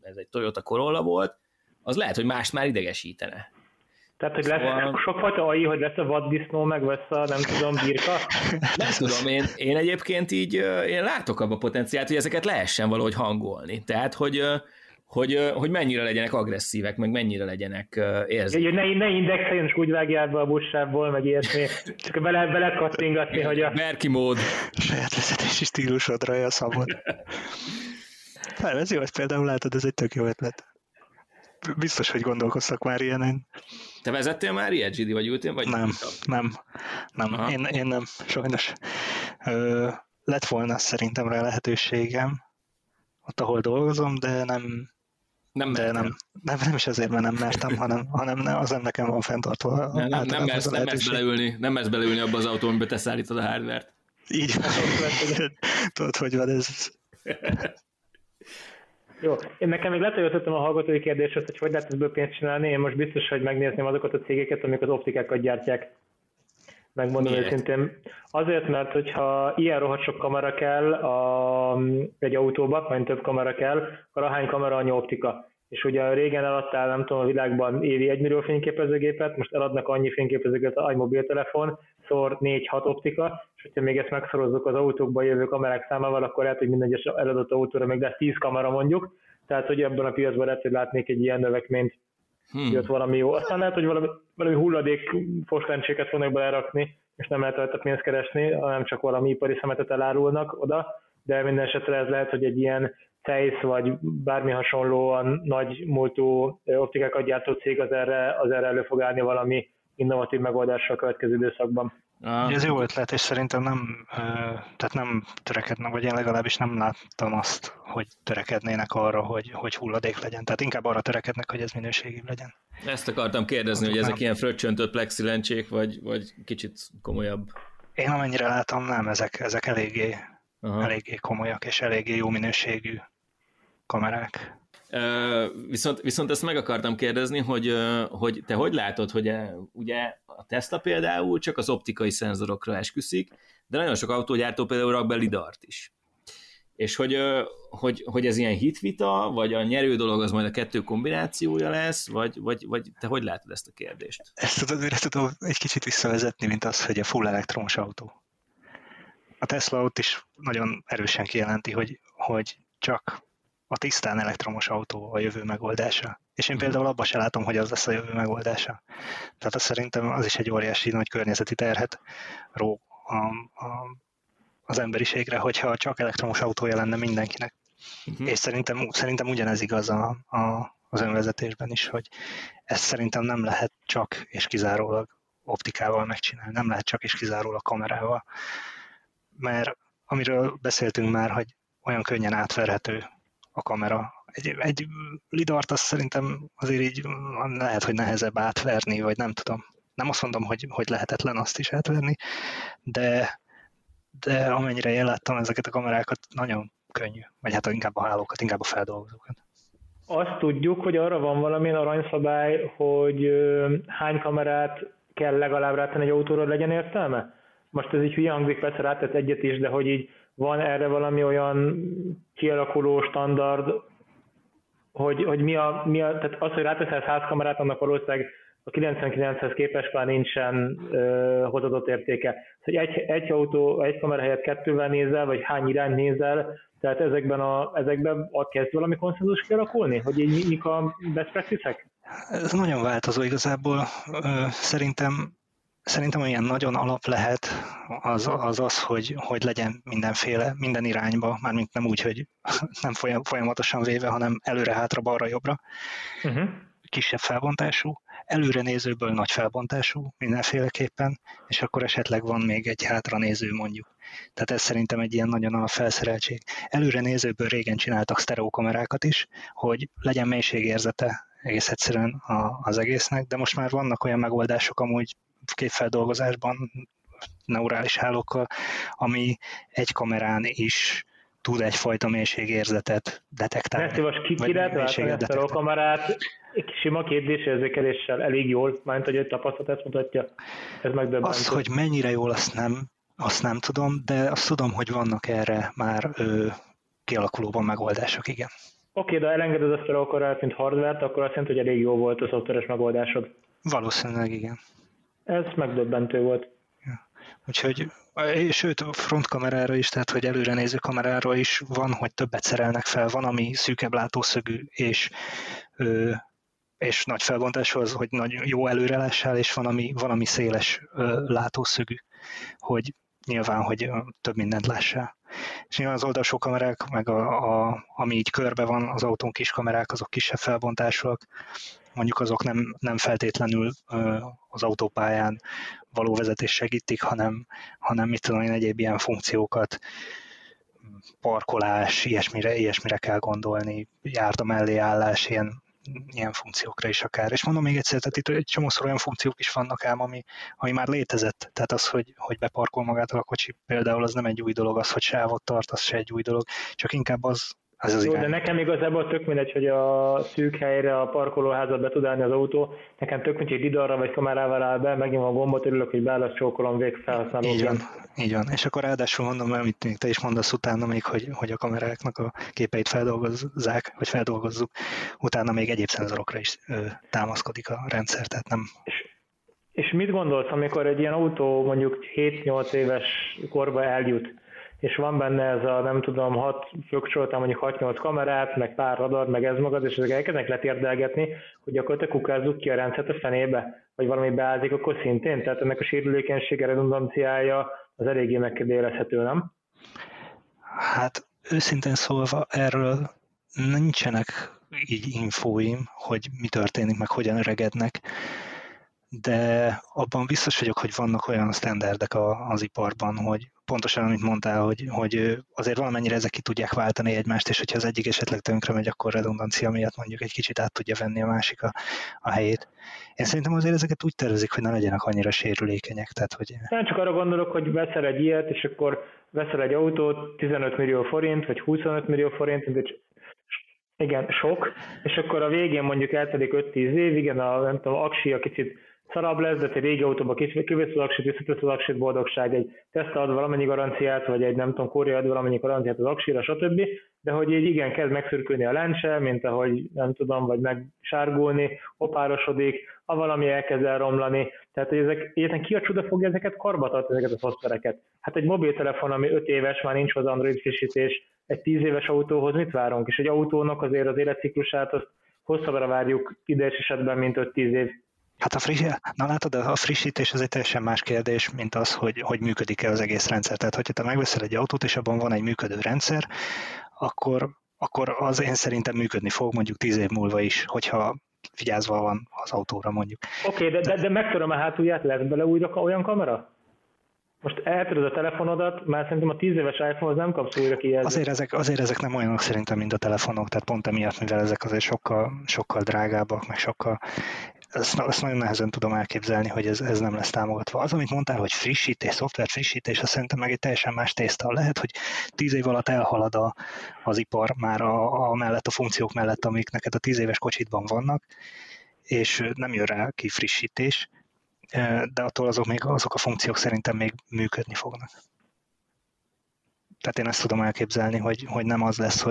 ez egy Toyota Corolla volt, az lehet, hogy más már idegesítene. Tehát, hogy lesz sokfajta AI, hogy lesz a vaddisznó, meg lesz a nem tudom, birka? Nem tudom, én egyébként így én látok abba a potenciált, hogy ezeket lehessen valahogy hangolni. Tehát, hogy mennyire legyenek agresszívek, meg mennyire legyenek érzékek. Ne indexeljen, és úgy vágjál be a bussából, meg ilyesmi. Csak bele kattingatni, hogy a... Berki mód. Saját vezetési stílusodra olyan szabad. Nem, ez jó, hogy például látod, ez egy tök jó ötlet. Biztos, hogy gondolkoztak már ilyenen. Te vezettél már ilyet, Gidi, vagy ültél? Vagy nem. Én nem, sajnos. Lett volna szerintem rá lehetőségem ott, ahol dolgozom, de nem is azért, mert nem mertem, hanem az nem nekem van fenntartva. Nem mersz beleülni abba az autó, amiben te szállítod a hardvert. Így van. Tudod, hogy van ez... Jó, én nekem még letöjöltöttem a hallgatói kérdéshez, hogy lehet ezből pénzt csinálni, én most biztos, hogy megnézném azokat a cégeket, amik az optikákat gyártják. Megmondom őszintén. Azért, mert hogyha ilyen rohadt sok kamera kell egy autóba, vagy több kamera kell, akkor ahány kamera, annyi optika. És ugye régen eladtál, nem tudom, a világban évi 1 millió fényképezőgépet, most eladnak annyi fényképezőgépet, ahogy mobiltelefon, szor 4-6 optika, és hogyha még ezt megszorozzuk az autókban jövő kamerák számával, akkor lehet, hogy minden egyes eladott autóra még lesz 10 kamera mondjuk, tehát hogy ebben a piacban lehet, hogy látnék egy ilyen növekményt, hogy ott valami jó. Aztán lehet, hogy valami hulladék foslencséket fognak belerakni, és nem lehet rajta pénzt keresni, hanem csak valami ipari szemetet elárulnak oda, de minden esetre ez lehet, hogy egy ilyen Zeiss vagy bármi hasonlóan nagy múltú optikákat gyártó cég az erre elő fog állni valami innovatív megoldással a következő időszakban. Ez jó ötlet, és szerintem nem törekednek, vagy én legalábbis nem láttam azt, hogy törekednének arra, hogy hulladék legyen. Tehát inkább arra törekednek, hogy ez minőségibb legyen. Ezt akartam kérdezni, hogy ezek ilyen fröccsöntött plexilencsék, vagy kicsit komolyabb? Én amennyire látom, nem, ezek eléggé komolyak és eléggé jó minőségű kamerák. Viszont ezt meg akartam kérdezni, hogy te hogy látod, hogy ugye a Tesla például csak az optikai szenzorokra esküszik, de nagyon sok autógyártó például rak be lidart is. És hogy ez ilyen hitvita, vagy a nyerő dolog az majd a kettő kombinációja lesz, vagy te hogy látod ezt a kérdést? Ezt tudom egy kicsit visszavezetni, mint az, hogy a full elektromos autó. A Tesla ott is nagyon erősen kijelenti, hogy csak a tisztán elektromos autó a jövő megoldása. És én például abban se látom, hogy az lesz a jövő megoldása. Tehát azt szerintem az is egy óriási nagy környezeti terhet ró az emberiségre, hogyha csak elektromos autója lenne mindenkinek. És szerintem ugyanez igaz az önvezetésben is, hogy ezt szerintem nem lehet csak és kizárólag optikával megcsinálni, nem lehet csak és kizárólag kamerával. Mert amiről beszéltünk már, hogy olyan könnyen átverhető a kamera. Egy lidart azt szerintem azért így lehet, hogy nehezebb átverni, vagy nem tudom. Nem azt mondom, hogy lehetetlen azt is átverni, de, de amennyire én láttam ezeket a kamerákat, nagyon könnyű, vagy hát inkább a hálókat, inkább a feldolgozókat. Azt tudjuk, hogy arra van valamilyen aranyszabály, hogy hány kamerát kell legalább rátenni egy autóra, legyen értelme? Most ez így hülye hangzik, persze rátett egyet is, de hogy így van erre valami olyan kialakuló standard, hogy mi a tehát az, hogy ráteszel 100 kamerát, annak valószínűleg a 99-hez képest már nincsen hozadott értéke. Szóval egy autó, egy kamera helyett kettővel nézel, vagy hány irányt nézel, tehát ezekben kezd valami konszenzus kialakulni? Hogy így mik a best practice-ek? Ez nagyon változó igazából. Szerintem olyan nagyon alap lehet az hogy legyen mindenféle, minden irányba, mármint nem úgy, hogy nem folyamatosan véve, hanem előre-hátra, balra-jobbra. Uh-huh. Kisebb felbontású, előrenézőből nagy felbontású mindenféleképpen, és akkor esetleg van még egy hátranéző mondjuk. Tehát ez szerintem egy ilyen nagyon alapfelszereltség. Előrenézőből régen csináltak sztereókamerákat is, hogy legyen mélységérzete egész egyszerűen az egésznek, de most már vannak olyan megoldások amúgy képfeldolgozásban, neurális hálókkal, ami egy kamerán is tud egyfajta mélységérzetet detektálni. Mert most ki lehet váltani a sztereókamerát sima képzésérzékeléssel elég jól, mert hogy egy tapasztalat ezt mutatja, ez megdöbbentő. Az, hogy mennyire jól, azt nem tudom, de azt tudom, hogy vannak erre már kialakulóban megoldások, igen. Oké, de elengeded a sztereókamerát, mint hardvert, akkor azt jelenti, hogy elég jó volt a szoftveres megoldásod. Valószínűleg igen. Ez megdöbbentő volt. Ja. Úgyhogy, sőt, frontkamerára is, tehát hogy előrenéző kamerára is van, hogy többet szerelnek fel, van, ami szűkebb látószögű, és nagy felbontású az, hogy nagy, jó előre lássál, és van, ami széles látószögű, hogy nyilván, hogy több mindent lássál. És nyilván az oldalsó kamerák, meg ami így körbe van, az autón kis kamerák, azok kisebb felbontásúak, mondjuk azok nem feltétlenül az autópályán való vezetés segítik, hanem mit tudom én, egyéb ilyen funkciókat, parkolás, ilyesmire kell gondolni, járda melléállás, ilyen funkciókra is akár. És mondom még egyszer, tehát itt egy csomószor olyan funkciók is vannak ám, ami már létezett. Tehát az, hogy beparkol magától a kocsi, például az nem egy új dolog, az, hogy sávot tart, az se egy új dolog, csak inkább az jó, de nekem igazából tök mindegy, hogy a szűk helyre, a parkolóházat be tud állni az autó, nekem tök mindegy, hogy lidarra vagy kamerával áll be, megnyom a gombot, örülök, hogy beáll, azt csókolom végfelhasználóként. Így van. És akkor ráadásul mondom, amit még te is mondasz utána még, hogy a kameráknak a képeit feldolgozzák, vagy feldolgozzuk, utána még egyéb szenzorokra is támaszkodik a rendszer, tehát nem... És mit gondolsz, amikor egy ilyen autó mondjuk 7-8 éves korba eljut, és van benne ez a, nem tudom, 6 fölkcsoltam mondjuk 6-8 kamerát, meg pár radar, meg ez magad, és ezek elkezdenek letérdelgetni, hogy akkor te kukázzuk ki a rendszert a fenébe, vagy valami beázik, akkor szintén. Tehát ennek a sérülékenysége, redundanciája az eléggé megkérdőjelezhető, nem? Hát őszintén szólva erről nincsenek így infóim, hogy mi történik, meg hogyan öregednek, de abban biztos vagyok, hogy vannak olyan sztenderdek az iparban, hogy pontosan, amit mondtál, hogy azért valamennyire ezek ki tudják váltani egymást, és hogyha az egyik esetleg tönkre megy, akkor redundancia miatt mondjuk egy kicsit át tudja venni a másik a helyét. Én szerintem azért ezeket úgy tervezik, hogy ne legyenek annyira sérülékenyek. Tehát, hogy... Én csak arra gondolok, hogy veszel egy ilyet, és akkor veszel egy autót, 15 millió forint, vagy 25 millió forint, igen, sok, és akkor a végén mondjuk eltelik 5-10 év, igen, nem tudom, aksi a kicsit szarabb lesz, de egy régi autóba kivész az aksit, visszatesz az aksit, boldogság, egy Tesla ad valamennyi garanciát, vagy egy nem tudom, Korea ad valamennyi garanciát az aksira, stb. De hogy így igen, kezd megszürkülni a lencse, mint ahogy nem tudom, vagy megsárgulni, opárosodik, a valami elkezd elromlani. Tehát, hogy egyetlen ki a csuda fogja ezeket karbatartani, ezeket a szoftvereket? Hát egy mobiltelefon, ami 5 éves, már nincs hozzá Android frissítés, egy 10 éves autóhoz mit várunk? És egy autónak azért az életciklusát azt hosszabbra várjuk ideges esetben, mint 5-10 év. Hát a frissítés az egy teljesen más kérdés, mint az, hogy működik-e az egész rendszer. Tehát, hogyha te megveszel egy autót, és abban van egy működő rendszer, akkor az én szerintem működni fog mondjuk 10 év múlva is, hogyha vigyázva van az autóra mondjuk. Oké, de megtöröm a hátulját, lesz bele újra olyan kamera? Most eltöröd a telefonodat, már szerintem a 10 éves iPhone-hoz nem kapsz újra kijelzőt. Azért ezek nem olyanok szerintem, mint a telefonok, tehát pont emiatt, mivel ezek azért sokkal, sokkal drágábbak, meg sokkal Azt nagyon nehezen tudom elképzelni, hogy ez nem lesz támogatva. Az, amit mondtál, hogy frissítés, szoftver frissítés, azt szerintem meg egy teljesen más tészta. Lehet, hogy 10 év alatt elhalad az ipar már a funkciók mellett, amik neked a 10 éves kocsitban vannak, és nem jön rá ki frissítés, de attól azok a funkciók szerintem még működni fognak. Tehát én ezt tudom elképzelni, hogy nem az lesz,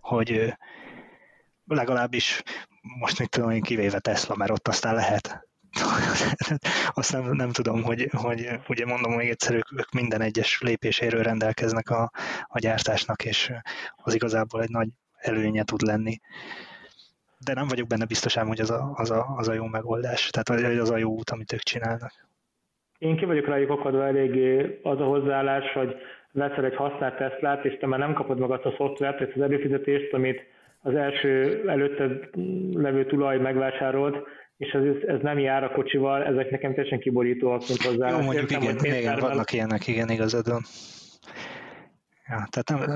hogy legalábbis most mit tudom én, kivéve Tesla, mert ott aztán lehet. Azt nem tudom, hogy ugye mondom még egyszer, ők minden egyes lépéséről rendelkeznek a gyártásnak, és az igazából egy nagy előnye tud lenni. De nem vagyok benne biztos ám, hogy az a jó megoldás, tehát az a jó út, amit ők csinálnak. Én ki vagyok rájuk akadva eléggé az a hozzáállás, hogy veszel egy használt Teslát, és te már nem kapod meg azt a szoftvert, és az előfizetést, amit az első előtted levő tulaj megvásárolt, és ez nem jár a kocsival, ezek nekem teljesen kiborítóak, mint hozzáállás. Jó, mondjuk igen, vannak ilyenek, igen, igazad van. Ja, tehát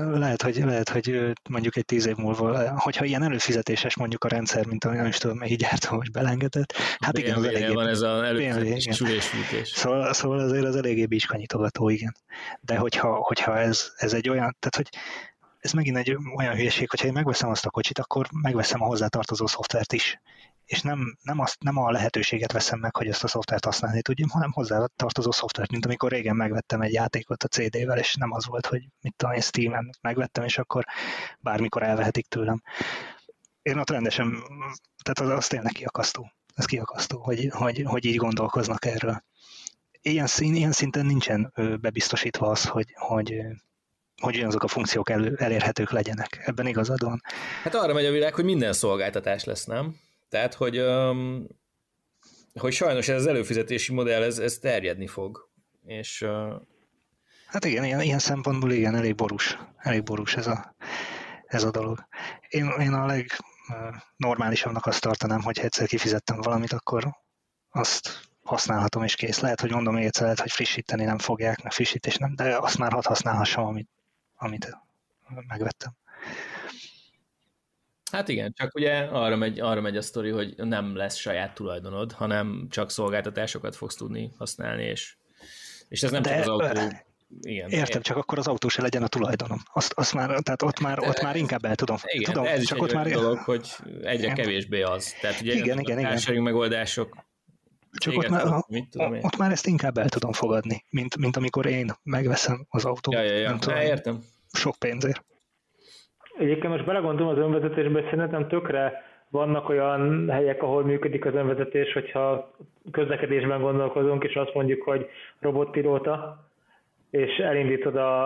lehet, hogy mondjuk egy 10 év múlva, hogyha ilyen előfizetéses mondjuk a rendszer, mint olyan is tudom, melyik gyártó most belengedett, hát igen, az eléggé... van ez az előfizetés. Szóval azért az eléggé bicskanyitogató, igen. De hogyha ez egy olyan, tehát hogy ez megint egy olyan hülyeség, hogyha én megveszem azt a kocsit, akkor megveszem a hozzátartozó szoftvert is. És nem a lehetőséget veszem meg, hogy ezt a szoftvert használni tudjam, hanem hozzátartozó szoftvert, mint amikor régen megvettem egy játékot a CD-vel, és nem az volt, hogy mit tudom én, Steam-en megvettem, és akkor bármikor elvehetik tőlem. Én ott rendesen, tehát az tényleg kiakasztó. Ez kiakasztó, hogy így gondolkoznak erről. Ilyen szinten nincsen bebiztosítva az, hogy azok a funkciók elérhetők legyenek. Ebben igazad van. Hát arra megy a világ, hogy minden szolgáltatás lesz, nem? Tehát, hogy sajnos ez az előfizetési modell, ez terjedni fog. És, hát igen, ilyen szempontból igen, elég borús ez a dolog. Én a legnormálisabbnak azt tartanám, hogyha egyszer kifizettem valamit, akkor azt használhatom és kész. Lehet, hogy mondom egyszer, lehet, hogy frissíteni nem fogják, meg frissítés nem, de azt már hadd használhassam, amit megvettem. Hát igen, csak ugye arra megy a sztori, hogy nem lesz saját tulajdonod, hanem csak szolgáltatásokat fogsz tudni használni, és ez nem csak az autó. Igen, értem, csak akkor az autó se legyen a tulajdonom. Azt már, tehát ott már inkább el tudom. Igen, tudom, ez csak is ott már dolog, hogy egyre igen. Kevésbé az. Tehát ugye igen, a társadalmi megoldások. Csak ott már ezt inkább el tudom fogadni, mint amikor én megveszem az autót. Ja. Tudom, értem. Sok pénzért. Egyébként most belegondolom az önvezetésben, szerintem tökre vannak olyan helyek, ahol működik az önvezetés, hogyha közlekedésben gondolkozunk, és azt mondjuk, hogy robotpilóta, és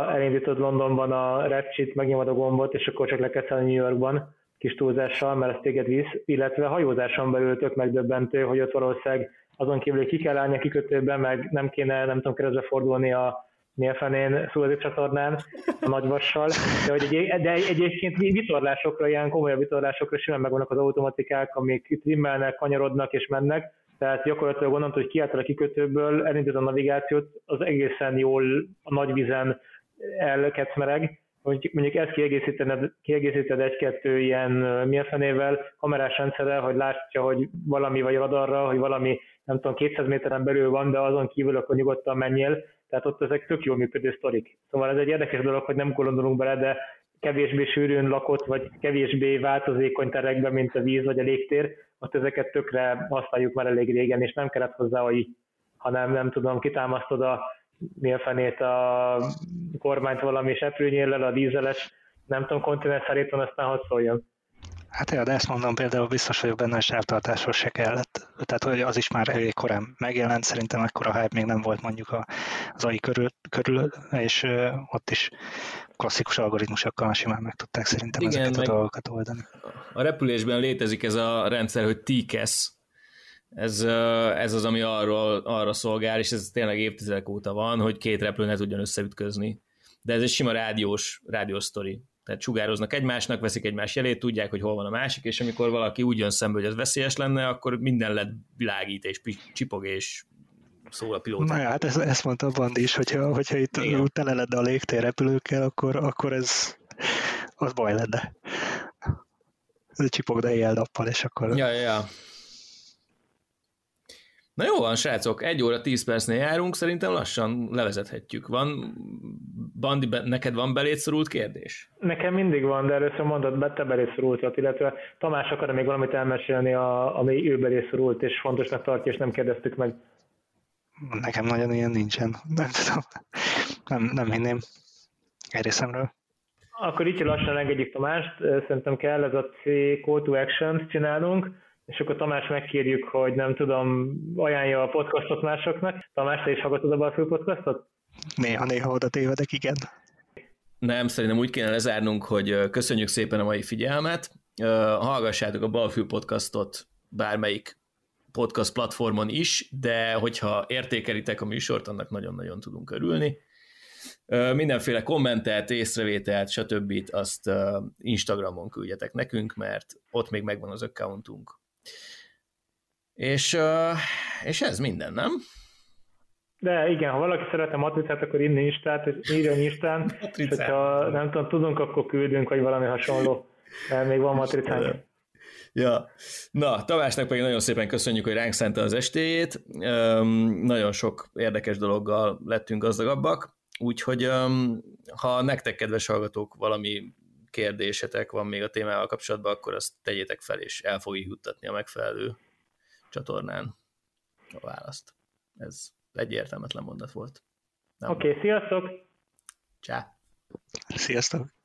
elindítod Londonban a repcsit, megnyomod a gombot, és akkor csak lekezdeni New Yorkban, kis túlzással, mert ez téged visz, illetve hajózáson belül tök megdöbbentő, hogy ott valószínűleg azon kívül, hogy ki kell állni a kikötőben, meg nem kéne, nem tudom, keresztbe fordulni a Nélfenén Szuezi csatornán, a nagyvassal, de egyébként vitorlásokra, ilyen komolyabb vitorlásokra simán megvannak az automatikák, amik trimmelnek, kanyarodnak és mennek, tehát gyakorlatilag onnantól, hogy kiálltál a kikötőből, elindít a navigációt, az egészen jól a nagyvízen elkecmereg, hogy mondjuk ezt kiegészíted egy-kettő ilyen mérfenével, kamerás rendszerrel, hogy látja, hogy valami vagy radarra, hogy valami, nem tudom, 200 méteren belül van, de azon kívül akkor nyugodtan menjél, tehát ott ezek tök jól működő sztorik. Szóval ez egy érdekes dolog, hogy nem gondolunk bele, de kevésbé sűrűn lakott, vagy kevésbé változékony terekben, mint a víz vagy a légtér, ott ezeket tökre használjuk már elég régen, és nem kellett hozzá AI, hanem nem tudom, kitámasztod a mérfenét, a kormányt valami seprűnyéllel, a dízeles, nem tudom, kontinens szerint van, aztán hadd szóljon. Hát ja, de ezt mondom, például biztos vagyok benne, hogy sávtartáshoz se kellett. Tehát hogy az is már elég korán megjelent, szerintem ekkora hype még nem volt mondjuk az AI körül, és ott is klasszikus algoritmusokkal simán meg tudták szerintem igen, ezeket a dolgokat oldani. A repülésben létezik ez a rendszer, hogy T-CAS. Ez az, ami arra szolgál, és ez tényleg évtizedek óta van, hogy két repülő ne tudjon összeütközni. De ez egy sima rádiós sztori. Tehát sugároznak egymásnak, veszik egymás jelét, tudják, hogy hol van a másik, és amikor valaki úgy jön szembe, hogy ez veszélyes lenne, akkor minden lett világít, és csipog, és szól a pilóta. Na hát ezt mondta a Bandi is, hogyha itt tele lenne a légtér repülőkkel, akkor ez az baj lenne. Ez egy csipog, de éjjel nappal, és akkor... Ja. Na jó van, srácok, 1 óra 10 percnél járunk, szerintem lassan levezethetjük. Van, Bandi, neked van beléd szorult kérdés? Nekem mindig van, de először mondod, te beléd szorultat, illetve Tamás akar még valamit elmesélni, ami ő beléd szorult, és fontosnak tartja, és nem kérdeztük meg. Nekem nagyon ilyen nincsen. Nem tudom. Nem hinném. Egy részemről. Akkor így lassan engedjük Tamást, szerintem kell ez a C Call to Action-t csinálnunk, és akkor Tamás megkérjük, hogy nem tudom, ajánlja a podcastot másoknak. Tamás, te is hallgatod a Balfő Podcastot? Néha oda tévedek, igen. Nem, szerintem úgy kéne lezárnunk, hogy köszönjük szépen a mai figyelmet, hallgassátok a Balfő Podcastot bármelyik podcast platformon is, de hogyha értékelitek a műsort, annak nagyon-nagyon tudunk örülni. Mindenféle kommentet, észrevételt, stb. Azt Instagramon küldjetek nekünk, mert ott még megvan az accountunk. És ez minden, nem? De igen, ha valaki szeretne matricát, akkor inni Instát, írjon Instán, és hogyha nem tudom, tudunk, akkor küldünk, vagy valami hasonló, mert még van matricánk. Ja. Na, Tamásnak pedig nagyon szépen köszönjük, hogy ránk szánta az estéjét. Nagyon sok érdekes dologgal lettünk gazdagabbak. Úgyhogy ha nektek, kedves hallgatók, valami kérdésetek van még a témával kapcsolatban, akkor azt tegyétek fel, és el fogjuk juttatni a megfelelő csatornán a választ. Ez egy értelmetlen mondat volt. Oké, sziasztok! Csá! Sziasztok!